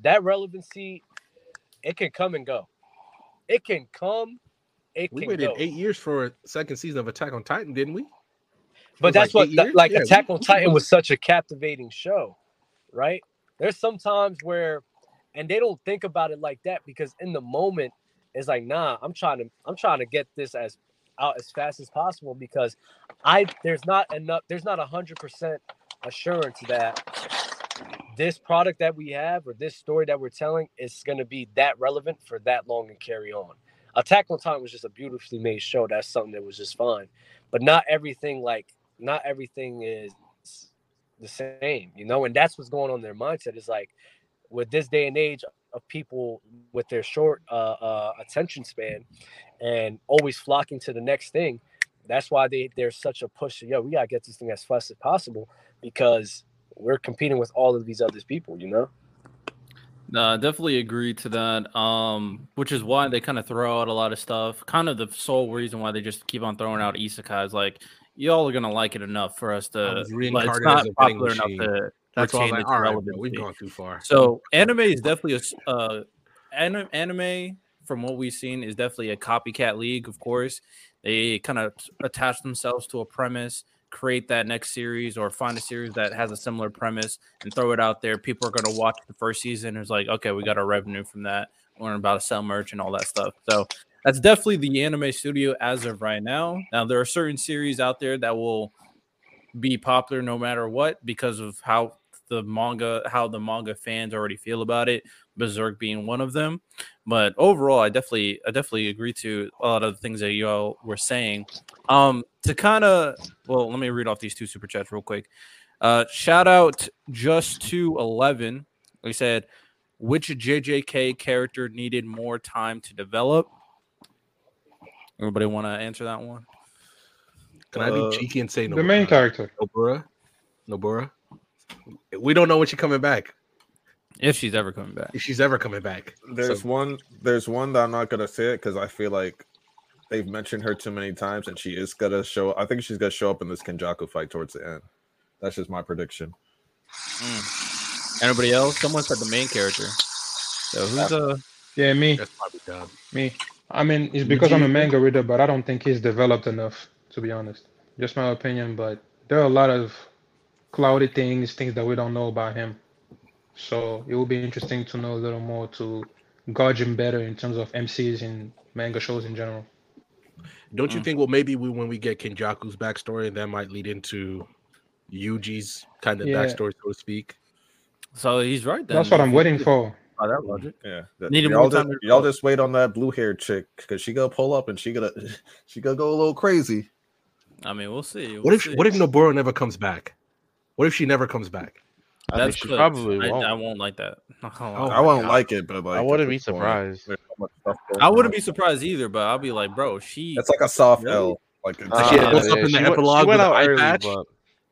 that relevancy, it can come and go. It can come. We waited 8 years for a second season of Attack on Titan, didn't we? But that's what, like, Attack on Titan was such a captivating show, right? There's some times where, and they don't think about it like that, because in the moment, it's like, nah, I'm trying to get this as out as fast as possible, because there's not 100% assurance that this product that we have or this story that we're telling is going to be that relevant for that long and carry on. Attack on Titan was just a beautifully made show. That's something that was just fine. But not everything is the same, you know? And that's what's going on in their mindset, is like with this day and age of people with their short attention span and always flocking to the next thing. That's why there's such a push to, yo, we got to get this thing as fast as possible, because we're competing with all of these other people, you know? No, I definitely agree to that, which is why they kind of throw out a lot of stuff. Kind of the sole reason why they just keep on throwing out isekais. Like, y'all are going to like it enough for us to... Like, it's not popular enough to... That's all like, all right, we've gone too far. So anime is definitely a... anime, from what we've seen, is definitely a copycat league, of course. They kind of attach themselves to a premise. create that next series or find a series that has a similar premise and throw it out there. People are going to watch the first season. It's like, okay, we got our revenue from that. We're about to sell merch and all that stuff. So that's definitely the anime studio as of right now. Now, there are certain series out there that will be popular no matter what because of how the manga fans already feel about it, Berserk being one of them. But overall, I definitely agree to a lot of the things that you all were saying. Let me read off these two super chats real quick. Shout out just to 11. He said, which JJK character needed more time to develop? Everybody want to answer that one? Can I be cheeky and say Nobara? The main character. Nobara. We don't know when she's coming back. If she's ever coming back. There's one that I'm not going to say it because I feel like they've mentioned her too many times and she is going to show up. I think she's going to show up in this Kenjaku fight towards the end. That's just my prediction. Anybody else? Someone said the main character. So who's Yeah, me. That's probably Dom. Me. I mean, it's because I'm a manga reader, but I don't think he's developed enough, to be honest. Just my opinion, but there are a lot of cloudy things that we don't know about him. So it will be interesting to know a little more to gauge him better in terms of MCs and manga shows in general. Don't you think, well, maybe when we get Kenjaku's backstory, that might lead into Yuji's kind of backstory, so to speak? So he's right then. That's what I'm waiting for. Oh, that logic. Yeah. Y'all just wait on that blue-haired chick because she gonna pull up and she gonna go a little crazy. I mean, we'll see. What if Nobara never comes back? What if she never comes back? That's she probably won't. I won't like that. I won't like it, but like, I wouldn't be surprised. I wouldn't be surprised either, but I'll be like, bro, that's like a soft L. Like she pulls up in the epilogue with an eye patch.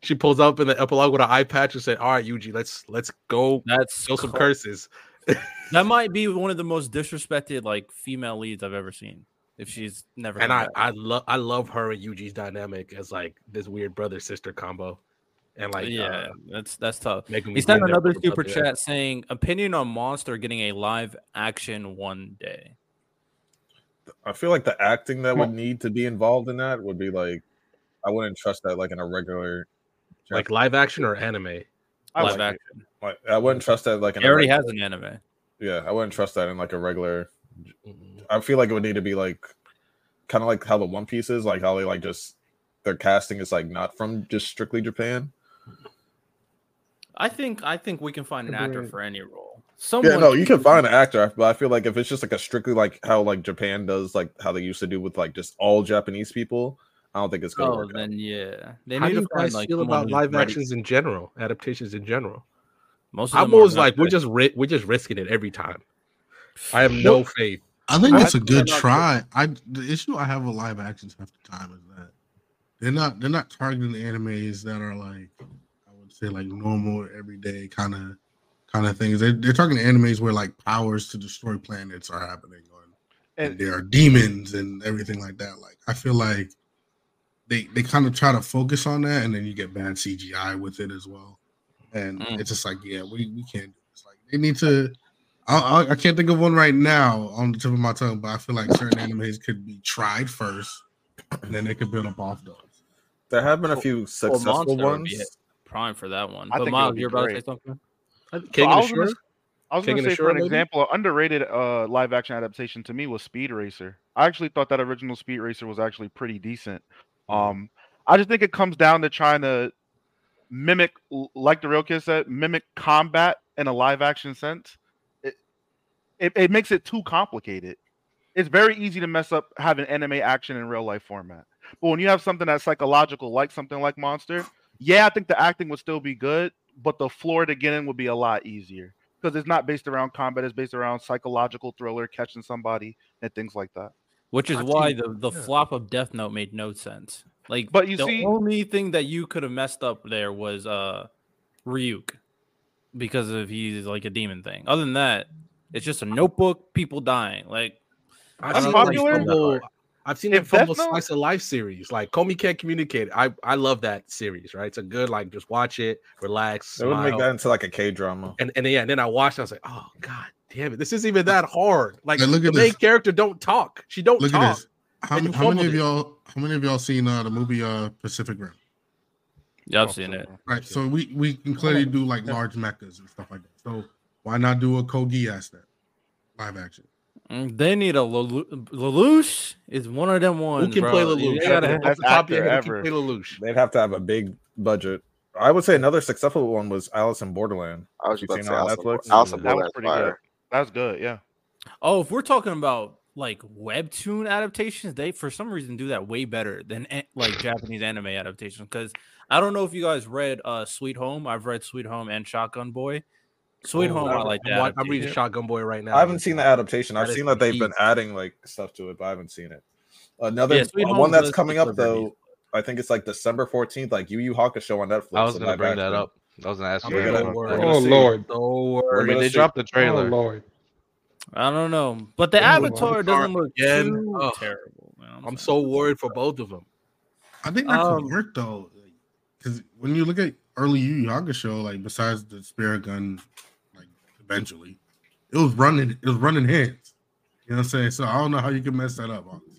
She pulls up in the epilogue with an eye patch and said, "All right, Yuji, let's go. Let's throw some curses." That might be one of the most disrespected like female leads I've ever seen. If she's never, and I love her and Yuji's dynamic as like this weird brother sister combo. And like, yeah, that's tough. He sent another super chat saying, opinion on Monster getting a live action one day. I feel like the acting that would need to be involved in that would be like, I wouldn't trust that like in a regular, like live action or anime. Live action. I wouldn't trust that like in. It already has an anime. Yeah, I wouldn't trust that in like a regular. I feel like it would need to be like, kind of like how the One Piece is, like how they like just their casting is like not from just strictly Japan. I think we can find an actor for any role. You can find an actor, but I feel like if it's just like a strictly like how like Japan does, like how they used to do with like just all Japanese people, I don't think it's going to work. They need to find like. How do you guys feel about live actions in general, adaptations in general? Most of them I'm always like, we're just risking it every time. I have no faith. I think that's a good try. The issue I have with live actions half the time is that they're not targeting the animes that are like, I would say like normal everyday kind of things. They're talking to animes where like powers to destroy planets are happening, and there are demons and everything like that. Like I feel like they kind of try to focus on that, and then you get bad CGI with it as well. And it's just like, yeah, we can't do this. Like they need to. I can't think of one right now on the tip of my tongue, but I feel like certain animes could be tried first, and then they could build up off those. There have been a few successful ones. Prime for that one. But Miles, you're about to say something. I was going to say for an example, an underrated live action adaptation to me was Speed Racer. I actually thought that original Speed Racer was actually pretty decent. I just think it comes down to trying to mimic, like the real kid said, mimic combat in a live action sense. It makes it too complicated. It's very easy to mess up having anime action in real life format. But when you have something that's psychological, like something like Monster, I think the acting would still be good, but the floor to get in would be a lot easier because it's not based around combat. It's based around psychological thriller, catching somebody, and things like that. Which is why the flop of Death Note made no sense. Like, but the only thing that you could have messed up there was Ryuk because of he's like a demon thing. Other than that, it's just a notebook, people dying. Like, that's popular. I've seen it from a slice of life series. Like, Komi Can't Communicate. I love that series, right? It's a good, like, just watch it, relax. It would make that into like a K drama. And then I watched it, I was like, oh, god damn it. This isn't even that hard. Like, look at the main character don't talk. She don't talk. How many of y'all seen the movie Pacific Rim? Yeah, I've seen it. Right, so we can clearly do like large mechas and stuff like that. So why not do a Code Geass then? Live action. They need a Lelouch. Is one of them ones. Who can play Lelouch? That's the top ever. Play Lelouch. They'd have to have a big budget. I would say another successful one was Alice in Borderland. I was just on Netflix. Alice in Borderland was pretty good. That was good, yeah. Oh, if we're talking about like webtoon adaptations, they for some reason do that way better than like Japanese anime adaptations. Because I don't know if you guys read Sweet Home. I've read Sweet Home and Shotgun Boy. Sweet Home, I like that. I'm reading Shotgun Boy right now. I haven't seen the adaptation. I've seen that they've been adding like stuff to it, but I haven't seen it. Another one that's coming up though, I think it's like December 14th, like Yu Yu Hakusho on Netflix. I was gonna bring that up. I was gonna ask you. Oh Lord, I mean, they dropped the trailer. Oh Lord. I don't know, but the Avatar doesn't look too terrible. Man. I'm so worried for both of them. I think that could work though, because when you look at early Yu Yu Hakusho, like besides the spirit gun, like eventually, it was running hands. You know what I'm saying? So I don't know how you can mess that up. Honestly.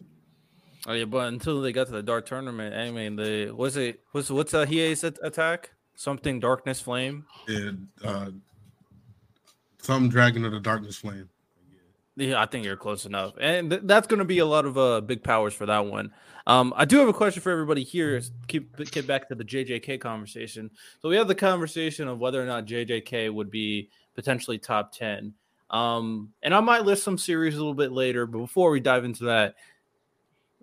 Oh yeah, but until they got to the dark tournament, I mean, the what's Hiei's attack? Something darkness flame. Yeah, some dragon of the darkness flame. Yeah, I think you're close enough. And that's going to be a lot of big powers for that one. I do have a question for everybody here. Get back to the JJK conversation. So we have the conversation of whether or not JJK would be potentially top 10. And I might list some series a little bit later. But before we dive into that,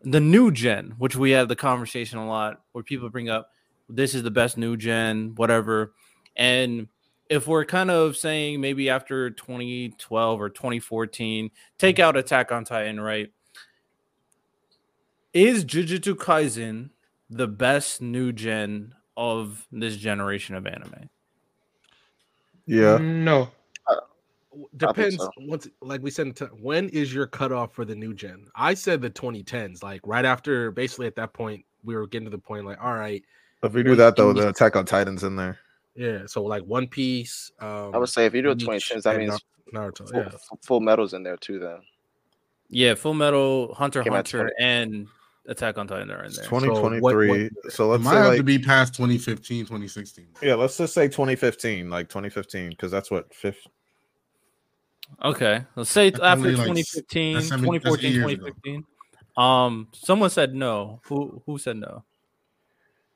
the new gen, which we have the conversation a lot, where people bring up, this is the best new gen, whatever. And if we're kind of saying maybe after 2012 or 2014, take out Attack on Titan, right? Is Jujutsu Kaisen the best new gen of this generation of anime? Yeah. No. Depends. So. Once, like we said, when is your cutoff for the new gen? I said the 2010s, like right after, basically at that point, we were getting to the point like, all right. If we do that, though, then Attack on Titan's in there. Yeah, so like One Piece. I would say if you do a 2010s, that means Naruto. Full Metal's in there too, then. Yeah, Full Metal, Hunter x Hunter, and Attack on Titan are in there. 2023. So let's say have to be past 2015, 2016. Yeah, let's just say 2015, like 2015, because that's what fifth. Okay, let's say after 2015, 2014, 2015. Someone said no. Who said no?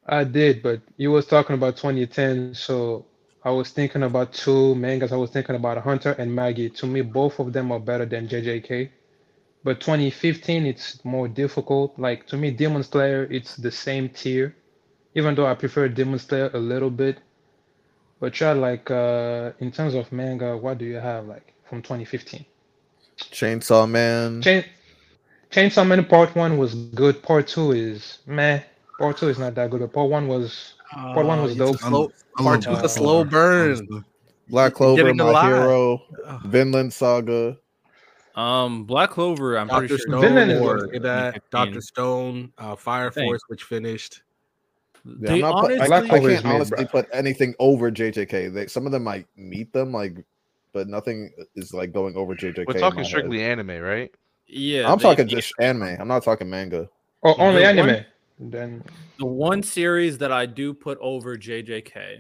I did, but you was talking about 2010, so I was thinking about two mangas. I was thinking about Hunter and Maggie. To me, both of them are better than JJK. But 2015, it's more difficult. Like, to me, Demon Slayer, it's the same tier, even though I prefer Demon Slayer a little bit. But try, like, in terms of manga, what do you have, like, from 2015? Chainsaw Man. Chainsaw Man Part 1 was good. Part 2 is meh. Part 2 is not that good. Part 1 was dope. Part 2 was a slow burn. Black Clover, My Hero, Vinland Saga. Black Clover, I'm pretty sure. Dr. Stone, Fire Force, which finished. Yeah, I can't honestly put anything over JJK. Some of them might meet them, like, but nothing is like going over JJK. We're talking strictly anime, right? Yeah. I'm talking just anime. I'm not talking manga. Oh, only anime. Then the one series that I do put over JJK,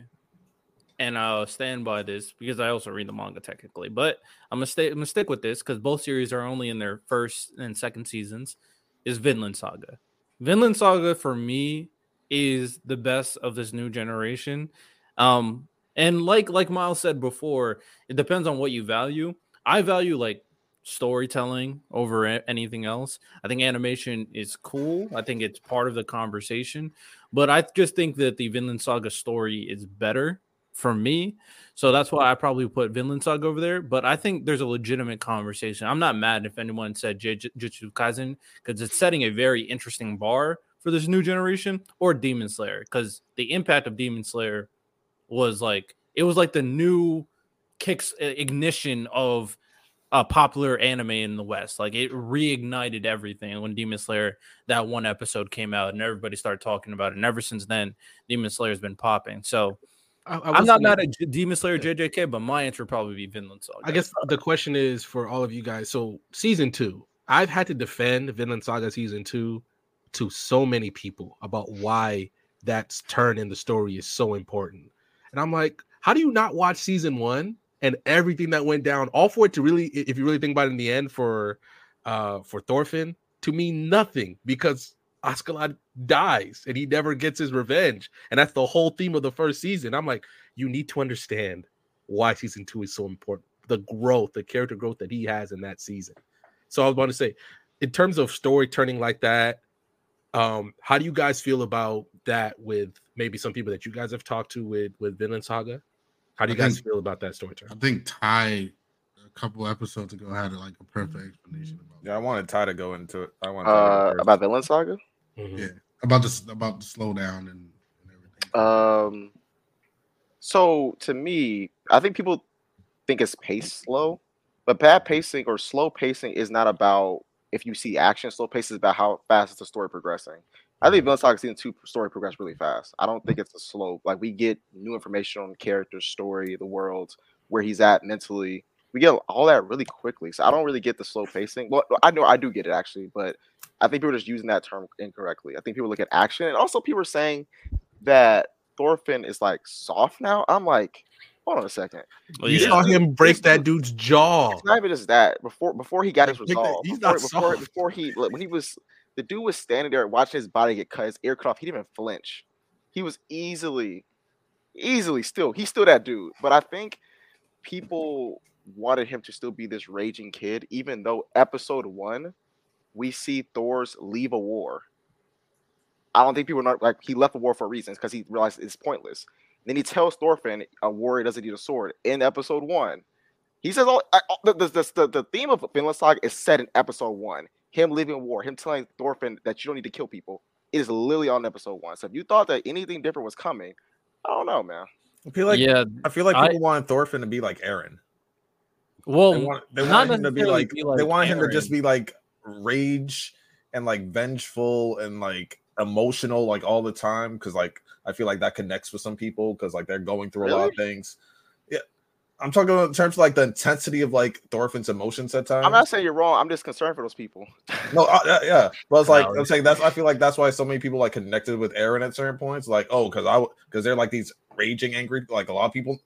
and I'll stand by this because I also read the manga technically, but I'm gonna stick with this because both series are only in their first and second seasons, is Vinland Saga. Vinland Saga for me is the best of this new generation. And like Miles said before, it depends on what you value. I value like storytelling over anything else. I think animation is cool. I think it's part of the conversation, but I just think that the Vinland Saga story is better for me. So that's why I probably put Vinland Saga over there, but I think there's a legitimate conversation. I'm not mad if anyone said Jujutsu Kaisen because it's setting a very interesting bar for this new generation, or Demon Slayer because the impact of Demon Slayer was like, it was like the new ignition of a popular anime in the West. Like it reignited everything when Demon Slayer, that one episode came out and everybody started talking about it. And ever since then, Demon Slayer has been popping. So I'm not mad at Demon Slayer, JJK, but my answer would probably be Vinland Saga. I guess the question is for all of you guys. So season 2, I've had to defend Vinland Saga season 2 to so many people about why that turn in the story is so important. And I'm like, how do you not watch season one and everything that went down, all for it to really, if you really think about it in the end, for Thorfinn to mean nothing, because Askeladd dies and he never gets his revenge. And that's the whole theme of the first season. I'm like, you need to understand why season two is so important. The growth, the character growth that he has in that season. So I was about to say, in terms of story turning like that, how do you guys feel about that with maybe some people that you guys have talked to with Vinland Saga? How do you guys feel about that story turn? I think Ty, a couple episodes ago, had like a perfect explanation about it. Yeah, I wanted Ty to go into it. I want about Vinland Saga? Mm-hmm. Yeah, about the slowdown and everything. So to me, I think people think it's paced slow, but bad pacing or slow pacing is not about if you see action. Slow pace is about how fast is the story progressing. I think Vinland Saga season two story progressed really fast. I don't think it's a slow. Like, we get new information on character's story, the world, where he's at mentally. We get all that really quickly. So I don't really get the slow pacing. Well, I know I do get it actually, but I think people are just using that term incorrectly. I think people look at action, and also people are saying that Thorfinn is like soft now. I'm like, hold on a second. Oh, you saw him break that dude's jaw. It's not even just that. Before he got his resolve, the dude was standing there watching his body get cut, his ear cut off. He didn't even flinch. He was easily still. He's still that dude. But I think people wanted him to still be this raging kid, even though episode one, we see Thor's leave a war. I don't think people are not like he left a war for reasons because he realized it's pointless. Then he tells Thorfinn a warrior doesn't need a sword in episode one. He says the theme of Vinland Saga is set in episode one. Him leaving war, him telling Thorfinn that you don't need to kill people. It is literally on episode one. So if you thought that anything different was coming, I don't know, man. I feel like people want Thorfinn to be like Aaron. Well, they want him to just be like rage and like vengeful and like emotional like all the time, because like I feel like that connects with some people because like they're going through a lot of things. Yeah, I'm talking about in terms of like the intensity of like Thorfinn's emotions at times. I'm not saying you're wrong. I'm just concerned for those people. But it's like I'm saying that's I feel like that's why so many people like connected with Aaron at certain points. Like because they're like these raging angry like a lot of people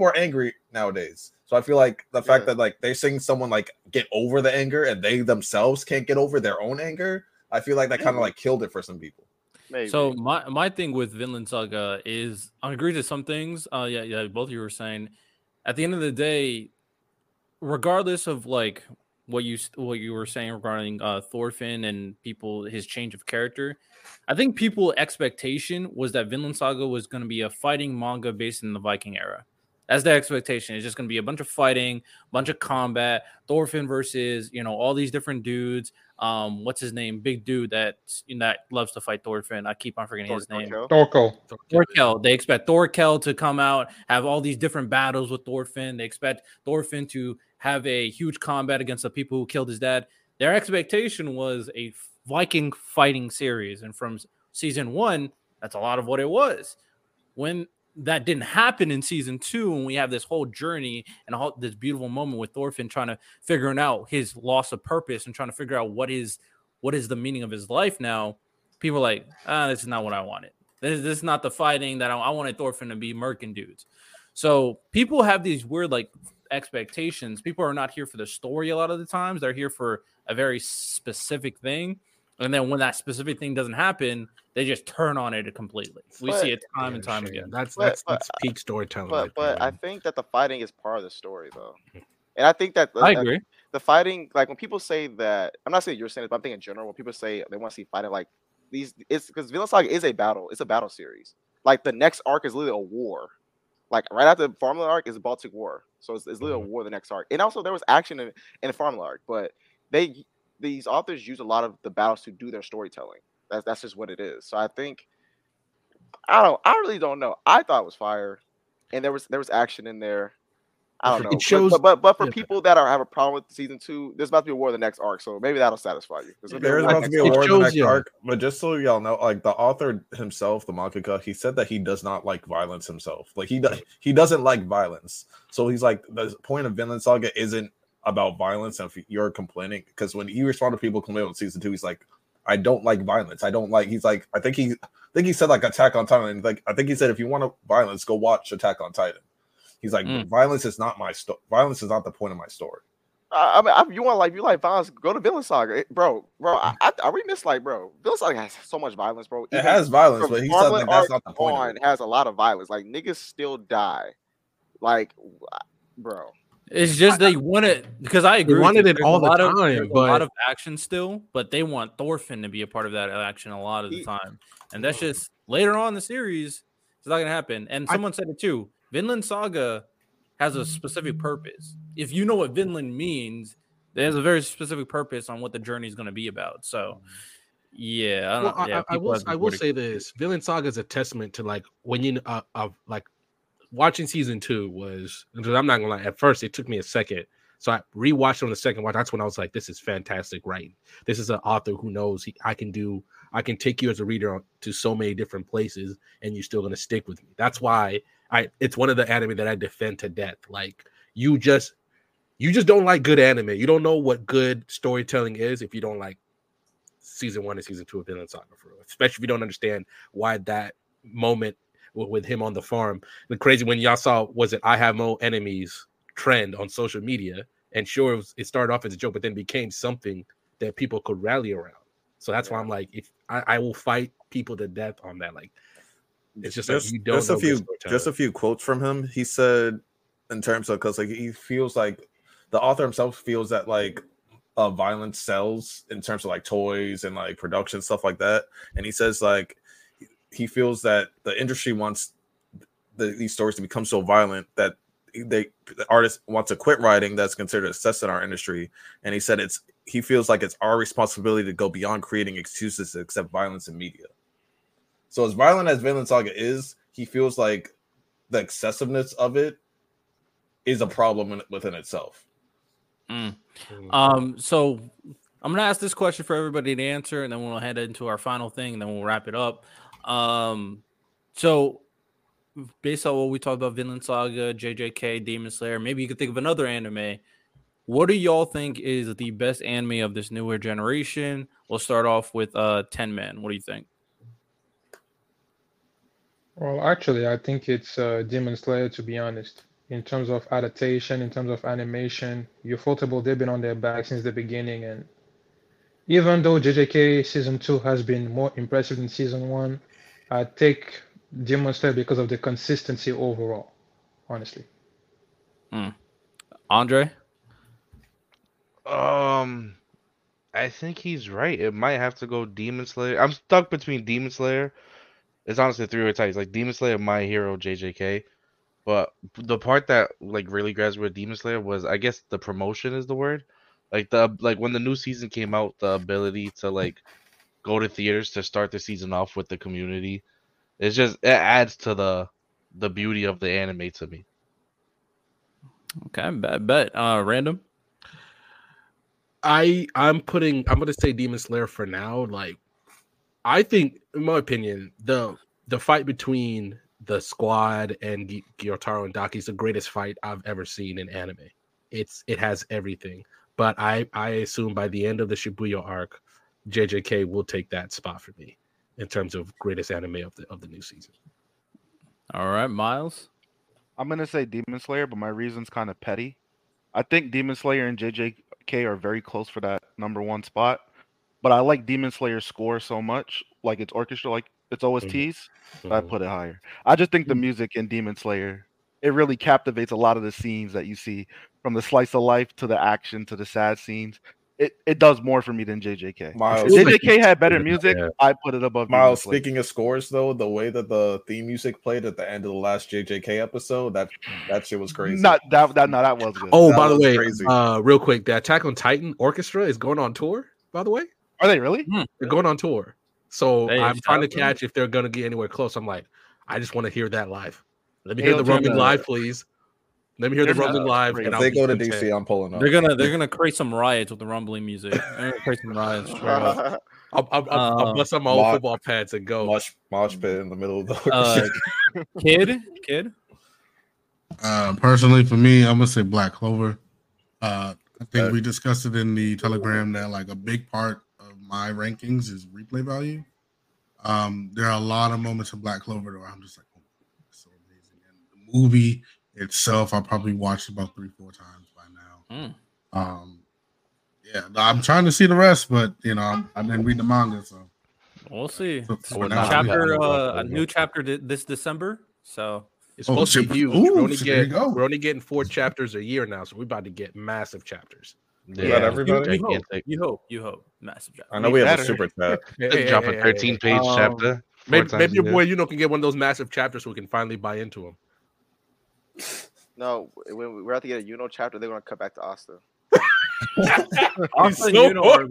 are angry nowadays. So I feel like the fact that like they're seeing someone like get over the anger and they themselves can't get over their own anger. I feel like that kind of like killed it for some people. Maybe. So my thing with Vinland Saga is I agree to some things. Both of you were saying. At the end of the day, regardless of like what you were saying regarding Thorfinn and people, his change of character, I think people's expectation was that Vinland Saga was going to be a fighting manga based in the Viking era. That's the expectation. It's just going to be a bunch of fighting, a bunch of combat, Thorfinn versus, you know, all these different dudes. What's his name? Big dude that loves to fight Thorfinn. I keep on forgetting his name. Thorkel. They expect Thorkel to come out, have all these different battles with Thorfinn. They expect Thorfinn to have a huge combat against the people who killed his dad. Their expectation was a Viking fighting series. And from season one, that's a lot of what it was. When that didn't happen in season two, and we have this whole journey and all this beautiful moment with Thorfinn trying to figuring out his loss of purpose and trying to figure out what is the meaning of his life now. People are like, this is not what I wanted. This is not the fighting that I wanted Thorfinn to be, murking dudes. So people have these weird like expectations. People are not here for the story a lot of the times. They're here for a very specific thing. And then when that specific thing doesn't happen, they just turn on it completely. We see it time and time again. That's peak storytelling. But I think that the fighting is part of the story, though. And I think that I agree. The fighting, like when people say that, I'm not saying you're saying it, but I'm thinking in general, when people say they want to see fighting, like these, it's because Vinland Saga is a battle. It's a battle series. Like the next arc is literally a war. Like right after the Farmland arc is the Baltic War. So it's literally a war, the next arc. And also there was action in the Farmland arc, but these authors use a lot of the battles to do their storytelling. That's just what it is. So I think I really don't know. I thought it was fire, and there was action in there. I don't know. It shows, but for people that have a problem with season two, there's about to be a war in the next arc, so maybe that'll satisfy you. There's about to be a war in the next arc, but just so y'all know, like the author himself, the mangaka, he said that he does not like violence himself. Like he doesn't like violence. So he's like, the point of Vinland Saga isn't about violence. And if you're complaining, because when he responded to people complaining on season two, he's like, I don't like violence. I don't like. He's like, I think he said like Attack on Titan. Like, I think he said, if you want to violence, go watch Attack on Titan. He's like, violence is not my story. Violence is not the point of my story. I mean, you like violence? Go to Vinland Saga, bro. I really miss, like, bro. Vinland Saga has so much violence, bro. Even it has violence, but he said like, that's not the point. It has a lot of violence. Like, niggas still die. Like, bro. It's just they wanted, because I agree. They wanted it all the time, but a lot of action still, but they want Thorfinn to be a part of that action a lot of the time, and that's just later on in the series. It's not gonna happen. And someone said it too. Vinland Saga has a specific purpose. If you know what Vinland means, there's a very specific purpose on what the journey is going to be about. So, yeah, I will say this: Vinland Saga is a testament to, like, when you like watching season 2 was, because I'm not gonna lie, at first it took me a second, so I rewatched it on the second watch. That's when I was like, this is fantastic writing. This is an author who knows I can take you as a reader to so many different places, and you're still gonna stick with me. That's why it's one of the anime that I defend to death. Like, you just don't like good anime. You don't know what good storytelling is if you don't like season 1 and season 2 of Vinland Saga, for real. Especially if you don't understand why that moment with him on the farm. The crazy, when y'all saw, was it I Have No Enemies trend on social media, and sure, it started off as a joke, but then became something that people could rally around. So that's why I'm like, if I will fight people to death on that. Like, it's just like, you don't know. Just a few quotes from him. He said, in terms of, because like, he feels like the author himself feels that like violence sells in terms of like toys and like production, stuff like that. And he says, like, he feels that the industry wants these stories to become so violent that the artist wants to quit writing. That's considered a cess in our industry. And he said he feels like it's our responsibility to go beyond creating excuses to accept violence in media. So as violent as Vinland Saga is, he feels like the excessiveness of it is a problem within itself. So I'm gonna ask this question for everybody to answer, and then we'll head into our final thing, and then we'll wrap it up. So based on what we talked about, Vinland Saga, JJK, Demon Slayer, maybe you could think of another anime. What do y'all think is the best anime of this newer generation? We'll start off with Ten Man. What do you think? Well, actually, I think it's Demon Slayer, to be honest. In terms of adaptation, in terms of animation, Ufotable, they've been on their back since the beginning, and even though JJK season 2 has been more impressive than season 1, I take Demon Slayer because of the consistency overall, honestly. Andre? I think he's right. It might have to go Demon Slayer. I'm stuck between Demon Slayer. It's honestly 3-way ties. Like, Demon Slayer, My Hero, JJK. But the part that, like, really grabs with Demon Slayer was, I guess, the promotion is the word. Like when the new season came out, the ability to like go to theaters to start the season off with the community, it adds to the beauty of the anime to me. Okay, bad bet. Random. I'm gonna say Demon Slayer for now. Like, I think, in my opinion, the fight between the squad and Gyotaro and Daki is the greatest fight I've ever seen in anime. It has everything. But I assume by the end of the Shibuya arc, JJK will take that spot for me in terms of greatest anime of the new season. All right, Miles? I'm going to say Demon Slayer, but my reason's kind of petty. I think Demon Slayer and JJK are very close for that #1 spot, but I like Demon Slayer's score so much. Like, it's orchestra, like it's OSTs, so I put it higher. I just think the music in Demon Slayer, it really captivates a lot of the scenes that you see, from the slice of life to the action to the sad scenes. It does more for me than JJK. Miles, JJK had better music. Yeah. I put it above Miles. Speaking of scores, though, the way that the theme music played at the end of the last JJK episode, that shit was crazy. That was good. Oh, that, by the way, crazy. Real quick, the Attack on Titan orchestra is going on tour. By the way, are they really? They're going on tour. So I'm trying to catch if they're going to get anywhere close. I'm like, I just want to hear that live. Let me hear the rumbling live, please. Let me hear the rumbling live. And if they go to DC, I'm pulling up. They're gonna create some riots with the rumbling music. They're gonna create some riots. I'll bust up my old football pads and go mosh pit in the middle of the kid. Personally, for me, I'm gonna say Black Clover. I think we discussed it in the Telegram that like a big part of my rankings is replay value. There are a lot of moments in Black Clover where I'm just like, oh, it's so amazing. And the movie itself, I probably watched about 3-4 times by now. Mm. Yeah, I'm trying to see the rest, but you know, I've been reading the manga, so we'll see. So a new chapter this December, so. It's supposed to be huge. We're only getting 4 chapters a year now, so we're about to get massive chapters. Yeah, yeah. Everybody. You hope. Massive chapters. I know we have a super chat. Drop a 13-page chapter. Maybe your boy, you know, can get one of those massive chapters so we can finally buy into them. No, we're about to get a Uno chapter. They're going to cut back to Asta. Asta so Uno.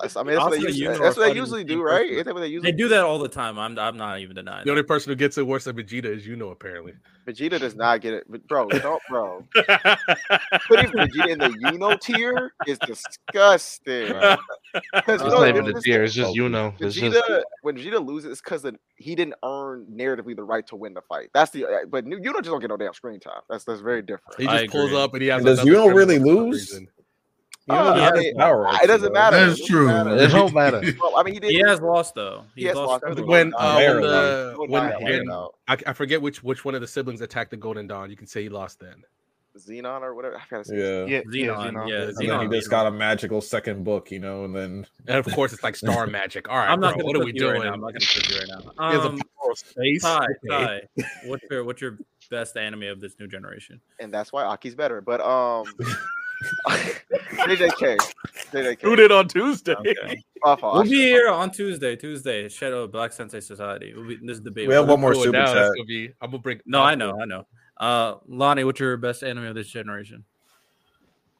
That's what they usually do, right? They do that all the time. I'm not even denying. The only person who gets it worse than Vegeta is Uno, apparently. Vegeta does not get it, but bro. Putting Vegeta in the Uno tier is disgusting. It's not even the tier. It's just Uno. When Vegeta loses, it's because he didn't earn narratively the right to win the fight. But Uno just don't get no damn screen time. That's very different. He just pulls up and he has. Does Uno really lose? It doesn't matter. That's true. It don't matter. Well, I mean, he has lost though. He has lost. I forget which one of the siblings attacked the Golden Dawn. You can say he lost then. Xenon or whatever. Xenon. Yeah, he just got a magical second book, you know, and of course it's like star magic. All right, what are we doing? I'm not going to figure it out. There's a power of space. Ty, what's your best anime of this new generation? And that's why Aki's better, but JJK. Tune in on Tuesday. Okay. We'll be here on Tuesday. Shadow Black Sensei Society. This is the debate. We have one more super chat. I'm gonna bring. No, I know. Lonnie, what's your best anime of this generation?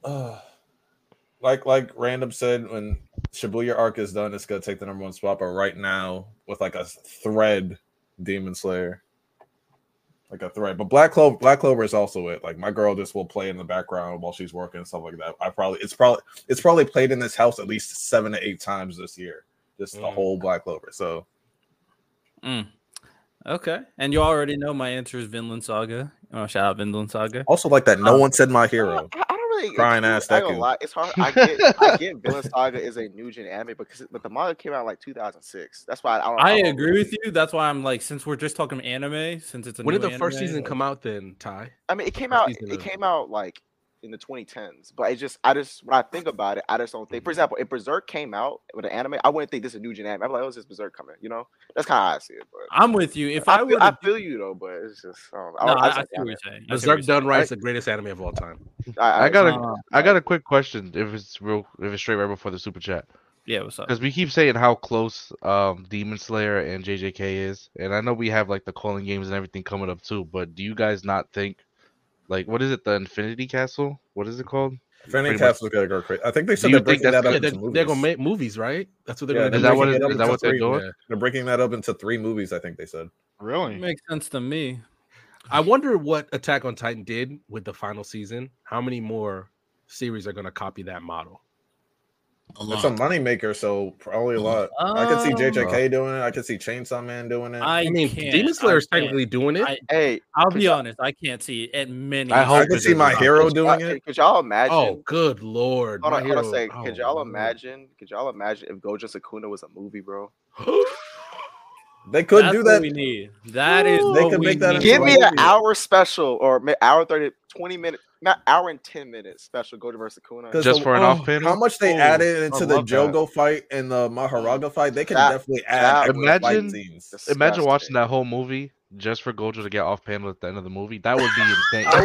Like Random said, when Shibuya arc is done, it's gonna take the number 1 spot. But right now, with like a thread, Demon Slayer. Like a threat, but Black Clover is also it. Like my girl just will play in the background while she's working and stuff like that. It's probably played in this house at least 7 to 8 times this year. Just the whole Black Clover. So, okay. And you already know my answer is Vinland Saga. Oh, shout out Vinland Saga. Also like that. No one said My Hero. I don't really crying ass. That it's hard. I get Vinland Saga is a new gen anime but the manga came out in like 2006. That's why I agree with you. That's why I'm like, since we're just talking anime, since it's a when new did the first season come out then, Ty? I mean, it came out like in the 2010s. But it's just when I think about it, I just don't think. For example, if Berserk came out with an anime, I wouldn't think this is a new gen anime. I'm like, oh, it's just Berserk coming. You know, that's kind of how I see it. But I'm with you. If I feel you though, but it's just I see what you're saying. Berserk done right is the greatest anime of all time. I got a quick question. If it's straight right before the super chat. Yeah, what's up? Because we keep saying how close Demon Slayer and JJK is, and I know we have like the calling games and everything coming up too. But do you guys not think? Like, what is it? The Infinity Castle? What is it called? Infinity Castle is going to go crazy. I think they said they're breaking that up into movies. They're going to make movies, right? That's what they're going to do. Is that what they're doing? Yeah. They're breaking that up into 3 movies, I think they said. Really? It makes sense to me. I wonder what Attack on Titan did with the final season. How many more series are going to copy that model? It's a moneymaker, so probably a lot. I can see JJK doing it. I can see Chainsaw Man doing it. Demon Slayer is technically doing it. I'll be honest. I can't see it at many. I can see My Hero doing it. Could y'all imagine? Oh, good Lord. Hold on. I want to say, could y'all imagine? Could y'all imagine if Gojo Sukuna was a movie, bro? They could do that. That's what we need. That is what we need. Give me an hour special or hour 30, 20 minutes. Not hour and 10 minutes special Gojo versus Kuna. Just for an off pin. How much they added into the Jogo fight and the Mahoraga fight, they can definitely add. Imagine watching that whole movie just for Gojo to get off panel at the end of the movie. That would be insane.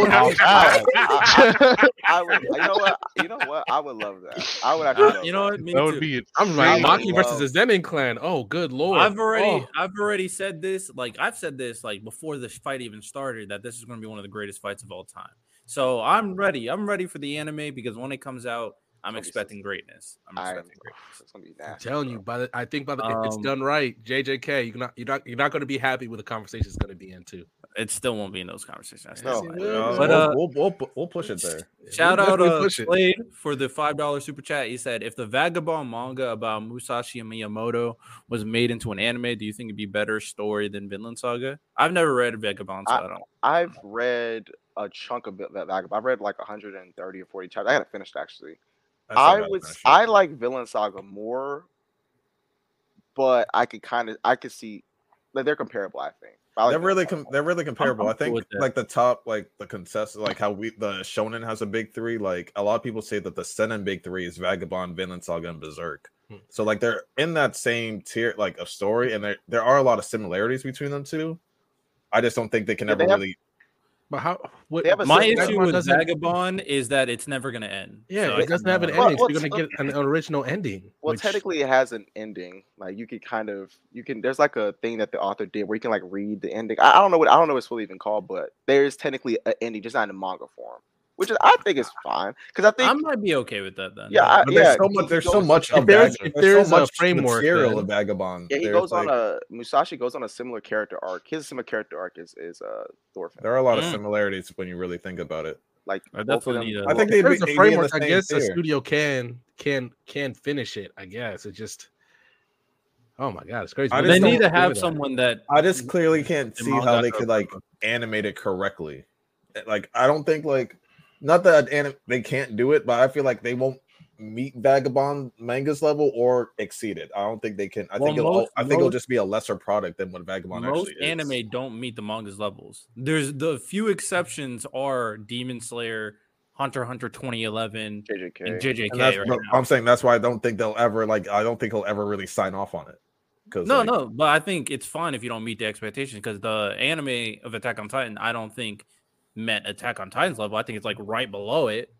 You know what? I would love that. I would actually. You know what? Me that too. Would be. I'm right. Maki versus the Zenin clan. Oh, good Lord! I've already said this. Like I've said this like before the fight even started that this is going to be one of the greatest fights of all time. So I'm ready. I'm ready for the anime because when it comes out, I'm expecting greatness. It's gonna be nasty, I'm telling you, if it's done right, JJK, you're not gonna be happy with the conversation it's gonna be in too. It still won't be in those conversations. We'll push it there. Shout out Slade for the $5 super chat. He said, if the Vagabond manga about Musashi and Miyamoto was made into an anime, do you think it'd be better story than Vinland Saga? I've never read Vagabond, so I don't. I've read a chunk of Vagabond. I've read like 130 or 40 chapters. I gotta finish it actually. I like Vinland Saga more but I could see like they're comparable. I think like they're really comparable. I think like the top, like the consensus, like how the shonen has a big three. Like a lot of people say that the seinen big three is Vagabond, Vinland Saga, and Berserk. So like they're in that same tier like of story, and there are a lot of similarities between them two. I just don't think they can ever really. But how? My issue with Vagabond is that it's never going to end. Yeah, so it doesn't have an ending. So you're going to get an original ending. Well, technically, it has an ending. Like you can. There's like a thing that the author did where you can like read the ending. I don't know what it's really even called, but there is technically an ending, just not in manga form. Which is, I think is fine because I might be okay with that then. Yeah, There's so much framework material of Vagabond. Yeah, Musashi goes on a similar character arc. His similar character arc is Thorfinn. There are a lot of similarities when you really think about it. Like I definitely, I think there's a framework. I guess the studio can finish it. I guess it just. Oh my god, it's crazy. They need to have someone that I just clearly can't see how they could like animate it correctly. Like I don't think like. Not that they can't do it, but I feel like they won't meet Vagabond manga's level or exceed it. I don't think they can. I think it'll just be a lesser product than what Vagabond actually is. Most anime don't meet the manga's levels. There's the few exceptions are Demon Slayer, Hunter x Hunter 2011, JJK. And JJK. And I'm saying that's why I don't think they'll ever like. I don't think he'll ever really sign off on it. But I think it's fine if you don't meet the expectations because the anime of Attack on Titan, I don't think. Met Attack on Titan's level. I think it's like right below it,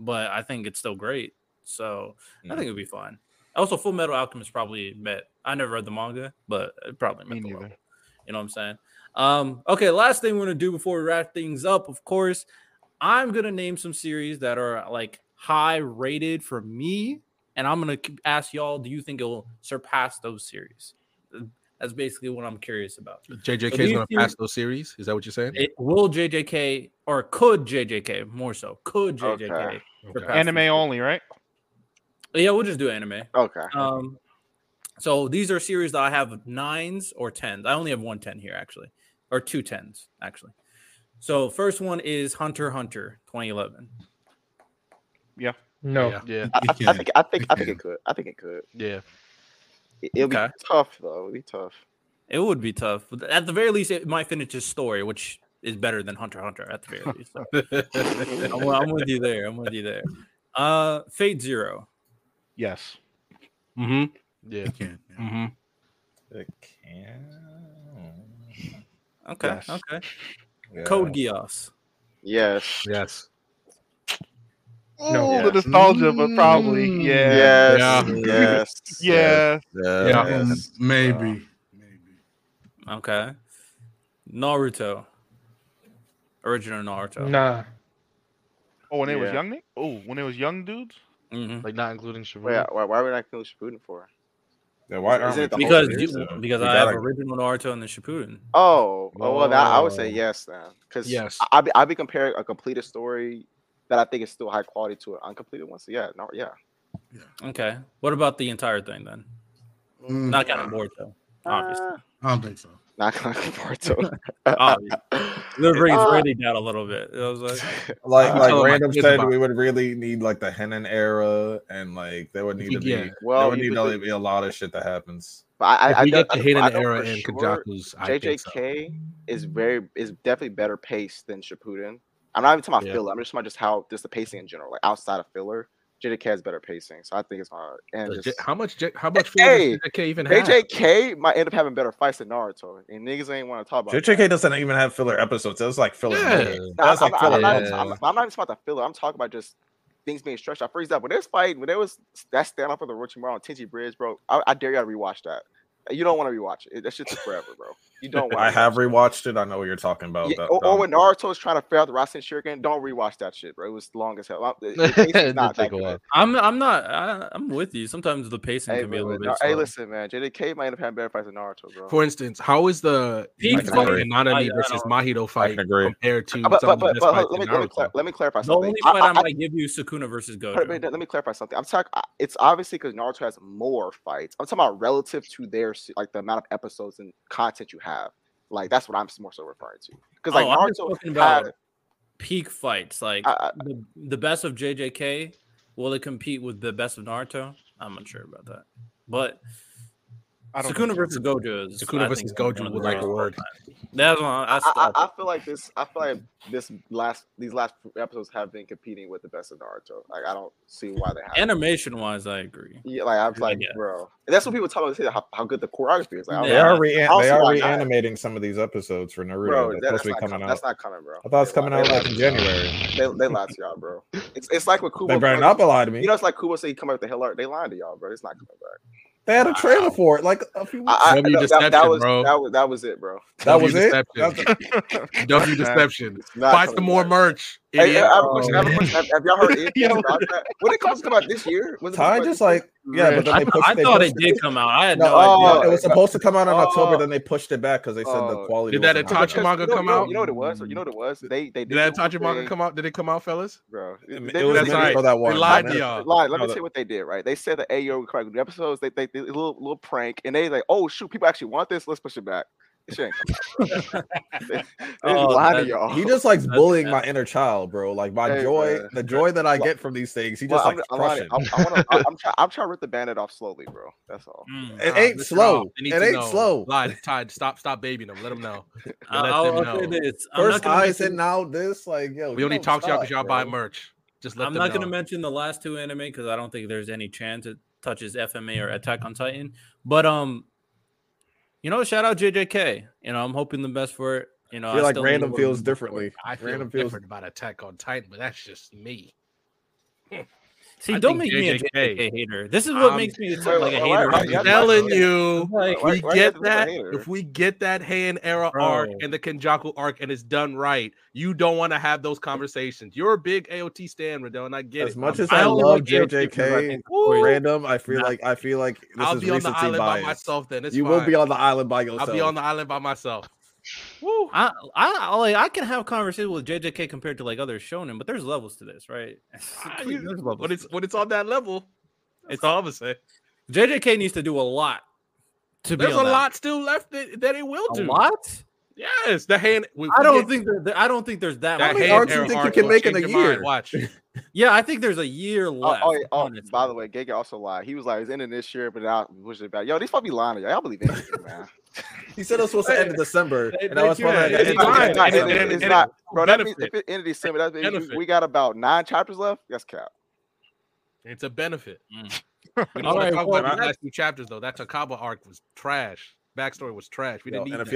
but I think it's still great. So I think it'd be fine. Also, Full Metal Alchemist probably met. I never read the manga, but it probably met the level. You know what I'm saying? Okay, last thing we're gonna do before we wrap things up, of course, I'm gonna name some series that are like high rated for me, and I'm gonna ask y'all, do you think it'll surpass those series? That's basically what I'm curious about. JJK is going to pass those series? Is that what you're saying? Will JJK, or could JJK, more so, could JJK? Okay. Anime only, right? Yeah, we'll just do anime. Okay. So these are series that I have 9s or 10s. I only have 1 10 here, actually. Or 2 10s, actually. So first one is Hunter x Hunter 2011. Yeah. No. Yeah. I think it could. Yeah. It'll be tough. It would be tough. But at the very least, it might finish his story, which is better than Hunter x Hunter at the very least. So. I'm with you there. Fate Zero. Yes. Mm-hmm. Yeah. It can. Yeah. Mm-hmm. It can. Okay. Yes. Okay. Yeah. Code Geass. Yes. Yes. No, the nostalgia, but probably yes. Maybe. Okay, Naruto, original Naruto. Nah. Oh, when it was young, Nick? Oh, when it was young dudes, like not including Shippuden. Yeah, why would I include Shippuden for? Yeah, why? Because I have original Naruto and the Shippuden. I would say yes then, because I'd be comparing a completed story. That I think is still high quality to an uncompleted one. So yeah. Okay. What about the entire thing then? Not counting Boruto, obviously. I don't think so. Not counting Boruto. The brain's really down a little bit. It was like random said, we would really need like the Henin era, and like there would need to be. Well, there would need to be a lot of shit that happens. But I get the Henin era in Kenjaku's. JJK is definitely better paced than Shippuden. I'm not even talking about filler. I'm just talking about just the pacing in general. Like outside of filler, JJK has better pacing, so I think it's hard. And how much filler does JJK even have? JJK might end up having better fights than Naruto, and niggas ain't want to talk about. JJK doesn't even have filler episodes. That's like filler. Yeah. I'm not even talking about the filler. I'm talking about just things being stretched out. For example, when there was that standoff for the Orochimaru on Tenchi Bridge, bro. I dare y'all to rewatch that. You don't want to rewatch it. That shit took forever, bro. You don't. I have rewatched it. I know what you're talking about. Yeah, or when Naruto is trying to figure out the Rasen Shuriken, don't rewatch that shit, bro. It was long as hell. I'm with you. Sometimes the pacing can be a little bit. Hey, listen, man. JJK might end up having better fights than Naruto, bro. For instance, how is the Nanami versus Mahito fight compared to? Let me clarify something. The only fight I might give you is Sukuna versus Gojo. Let me clarify something. I'm talking. It's obviously because Naruto has more fights. I'm talking about relative to their. Like the amount of episodes and content you have, like that's what I'm more so referring to. Because like Naruto talking about peak fights, like the best of JJK, will it compete with the best of Naruto? I'm not sure about that, but Sukuna versus Gojo. Sukuna versus Gojo would like a word. That's one. I feel like this. I feel like this these last episodes have been competing with the best of Naruto. Like I don't see why they have. Animation wise, I agree. Yeah, like I'm like, bro. And that's what people talk about. How good the choreography is. Like, they are reanimating some of these episodes for Naruto. Bro, that's supposed to be coming out. That's not coming, bro. I thought it's coming out like in January. They lied to y'all, bro. It's like what Kubo. They better not lie to me. You know, it's like Kubo said he come out with the hell art. They lied to y'all, bro. It's not coming back. They had a trailer for it, like a few weeks ago. That was it, bro. That was it. W Deception. Buy some more merch. Hey, I have a question. Have y'all heard anything about that? When it comes to come out this year, was it just like yeah? But I thought it did come out. I had no idea. It was supposed to come out in October, then they pushed it back because they said the quality. Did that Itachi manga come out? You know what it was. You know what it was. They did that Itachi manga come out. Did it come out, fellas? Bro, that's right. They lied to y'all. Let me tell you what they did. Right, they said that Ayo correct episodes. They did a little prank, and they like, oh shoot, people actually want this. Let's push it back. He just likes bullying my inner child, bro. Like my joy, the joy that I get from these things. He just like crushing. I'm trying to rip the bandit off slowly, bro. That's all. It ain't slow. It ain't slow. Tied. Stop babying him. Let him know. First eyes and now this. Like yo, we only talk to y'all because y'all buy merch. Just let them know. I'm not gonna mention the last two anime because I don't think there's any chance it touches FMA or Attack on Titan. But you know, shout out JJK. You know, I'm hoping the best for it. You know, I feel like random feels differently. I feel different about Attack on Titan, but that's just me. See, don't make me a JJK hater. This is what makes me like a hater. I'm telling you, we get that. If we get that Heian era arc and the Kenjaku arc and it's done right, you don't want to have those conversations. You're a big AOT stan, Riddell, and I get it. As much as I love JJK, random, I feel like this is recency bias. You will be on the island by yourself. I'll be on the island by myself. Woo. I can have conversations with JJK compared to like other shonen, but there's levels to this, right? When it's on that level, it's obviously JJK needs to do a lot. There's a lot still left that it will do. A lot? Yes, the hand. I don't think there's that. How many arcs do you think you can make in a year? Watch. Yeah, I think there's a year left. By the way, Giga also lied. He was like, it's ending this year, but I wish it back. Yo, these probably lying to you. I don't believe anything, man. He said it was supposed to end in December, and I was wondering. It's not, bro. That means if it ended December, that means we got about 9 chapters left. That's cap. It's a benefit. We don't want to talk about our last few chapters though. That Takaba arc was trash. Backstory was trash. We didn't need. And if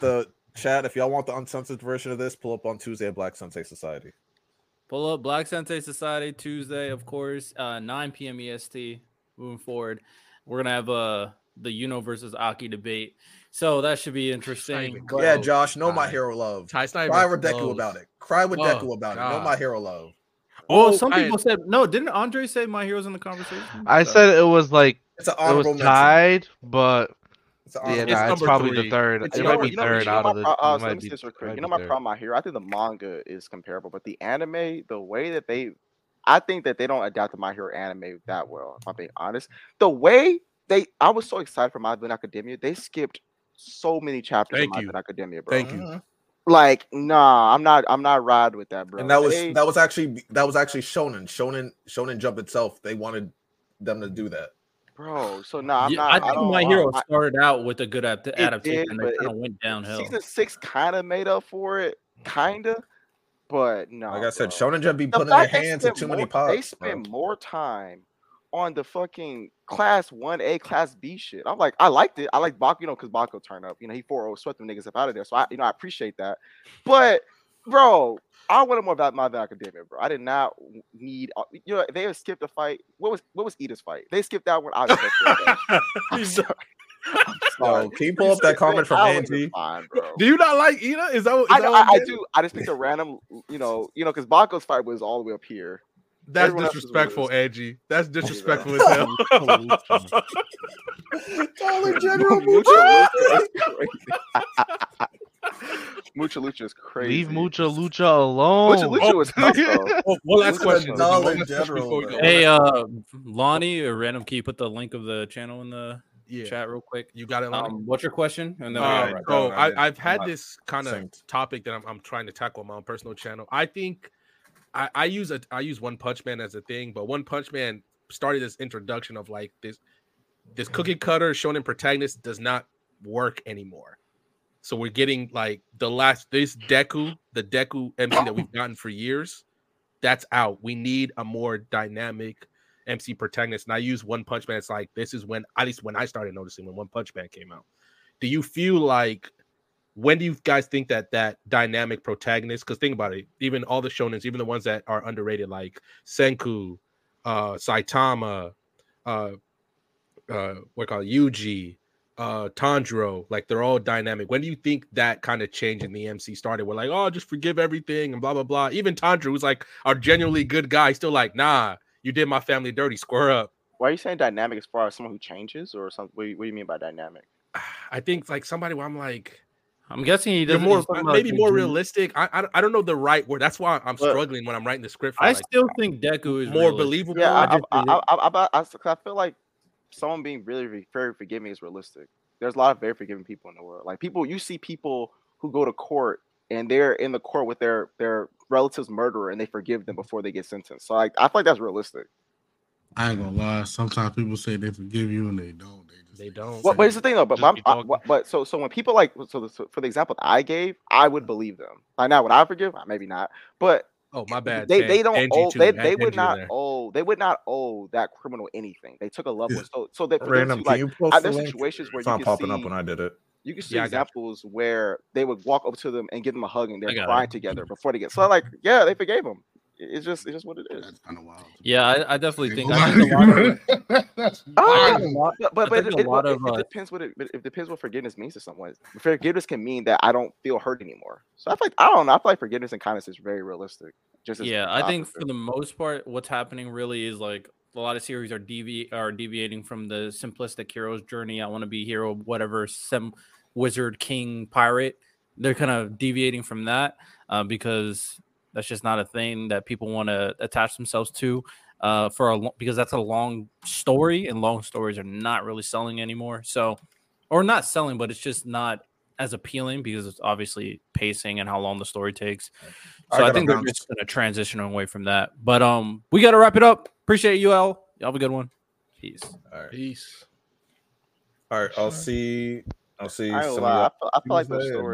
the chat, if y'all want the uncensored version of this, pull up on Tuesday at Black Sensei Society. Pull up Black Sensei Society Tuesday, of course, 9 p.m. EST. Moving forward, we're gonna have the Yuno versus Aki debate, so that should be interesting. Yeah, Josh, know My Hero love. Cry with Deku about it. Cry with Deku about it. Know My Hero love. Oh, some people said no. Didn't Andre say My Hero's in the conversation? I said it was like it's an honorable mention. Tied, but. It's probably the third. It might be third out of the. You know my problem out here. I think the manga is comparable, but the anime, the way that I think that they don't adapt to My Hero anime that well. If I'm being honest, the way I was so excited for My Hero Academia. They skipped so many chapters of My Hero Academia, bro. Thank you. Like, nah, I'm not riding with that, bro. And that was actually Shonen Jump itself. They wanted them to do that. Bro, so no, I think My Hero started out with a good adaptation, and it kind of went downhill. Season 6 kind of made up for it, kind of, but no. Like I said, Shonen Jump be putting in their hands at too many pops. They spend more time on the fucking class 1A, class B shit. I'm like, I liked it. I like Bakugo, you know, because Bakugo turned up. You know, he 4-0 swept them niggas up out of there. So I appreciate that. But bro, I wanted more about My Hero Academia, bro. I did not need, you know, they have skipped a fight. What was Ida's fight? They skipped that one. I'm sorry. No, can you pull up that comment from Angie? Do you not like Ida? Is that what I do? I just picked a random, you know, because Bakugo's fight was all the way up here. That's disrespectful, Angie. That's disrespectful as hell. Taller General Mucha Lucha. Mucha Lucha is crazy. Leave Mucha Lucha alone. Mucha Lucha was tough, though. One last question. Hey, Lonnie or Random, can you put the link of the channel in the chat real quick? You got it, Lonnie. What's your question? And then I've had this kind of topic that I'm trying to tackle on my own personal channel. I think I use One Punch Man as a thing, but One Punch Man started this introduction of like this this cookie cutter shonen protagonist does not work anymore. So we're getting like the Deku MC that we've gotten for years. That's out. We need a more dynamic MC protagonist. And I use One Punch Man. It's like, this is when, at least when I started noticing, when One Punch Man came out. Do you feel like, when do you guys think that dynamic protagonist, because think about it, even all the shonens, even the ones that are underrated, like Senku, Saitama, Yuji, Tanjiro, like they're all dynamic. When do you think that kind of change in the MC started? We're like, oh, just forgive everything and blah, blah, blah. Even Tanjiro, who's like our genuinely good guy, still like, nah, you did my family dirty, square up. Why are you saying dynamic as far as someone who changes or something? What do you mean by dynamic? I think like somebody where I'm like, I'm guessing he doesn't more, maybe more realistic. I don't know the right word. That's why I'm struggling when I'm writing the script. For, like, I still think Deku is more believable. Yeah, I feel like someone being really very forgiving is realistic. There's a lot of very forgiving people in the world. Like people, you see people who go to court and they're in the court with their relative's murderer and they forgive them before they get sentenced. So like, I feel like that's realistic. I ain't gonna lie. Sometimes people say they forgive you and they don't. They don't. Well, but here's the thing, though. But when people like, for the example that I gave, I would believe them. Like, now would I forgive? Maybe not. But oh, my bad. They would not owe that criminal anything. They took a loved one. So they random. Like, there's situations where it's not popping up when I did it. You can see examples where they would walk up to them and give them a hug and they're crying together before they get. So like, yeah, they forgave them. It's just what it is. That's kind of wild. Yeah, I definitely think. It depends what forgiveness means to someone. Forgiveness can mean that I don't feel hurt anymore. So I feel like forgiveness and kindness is very realistic. I think for the most part, what's happening really is like a lot of series are deviating from the simplistic hero's journey. I want to be hero, whatever, some wizard, king, pirate. They're kind of deviating from that because. That's just not a thing that people want to attach themselves to because that's a long story, and long stories are not really selling anymore. So, or not selling, but it's just not as appealing because it's obviously pacing and how long the story takes. So I think they're just going to transition away from that. But we got to wrap it up. Appreciate you, Al. Y'all have a good one. Peace. All right. Peace. All right. I'll see. I feel like the story.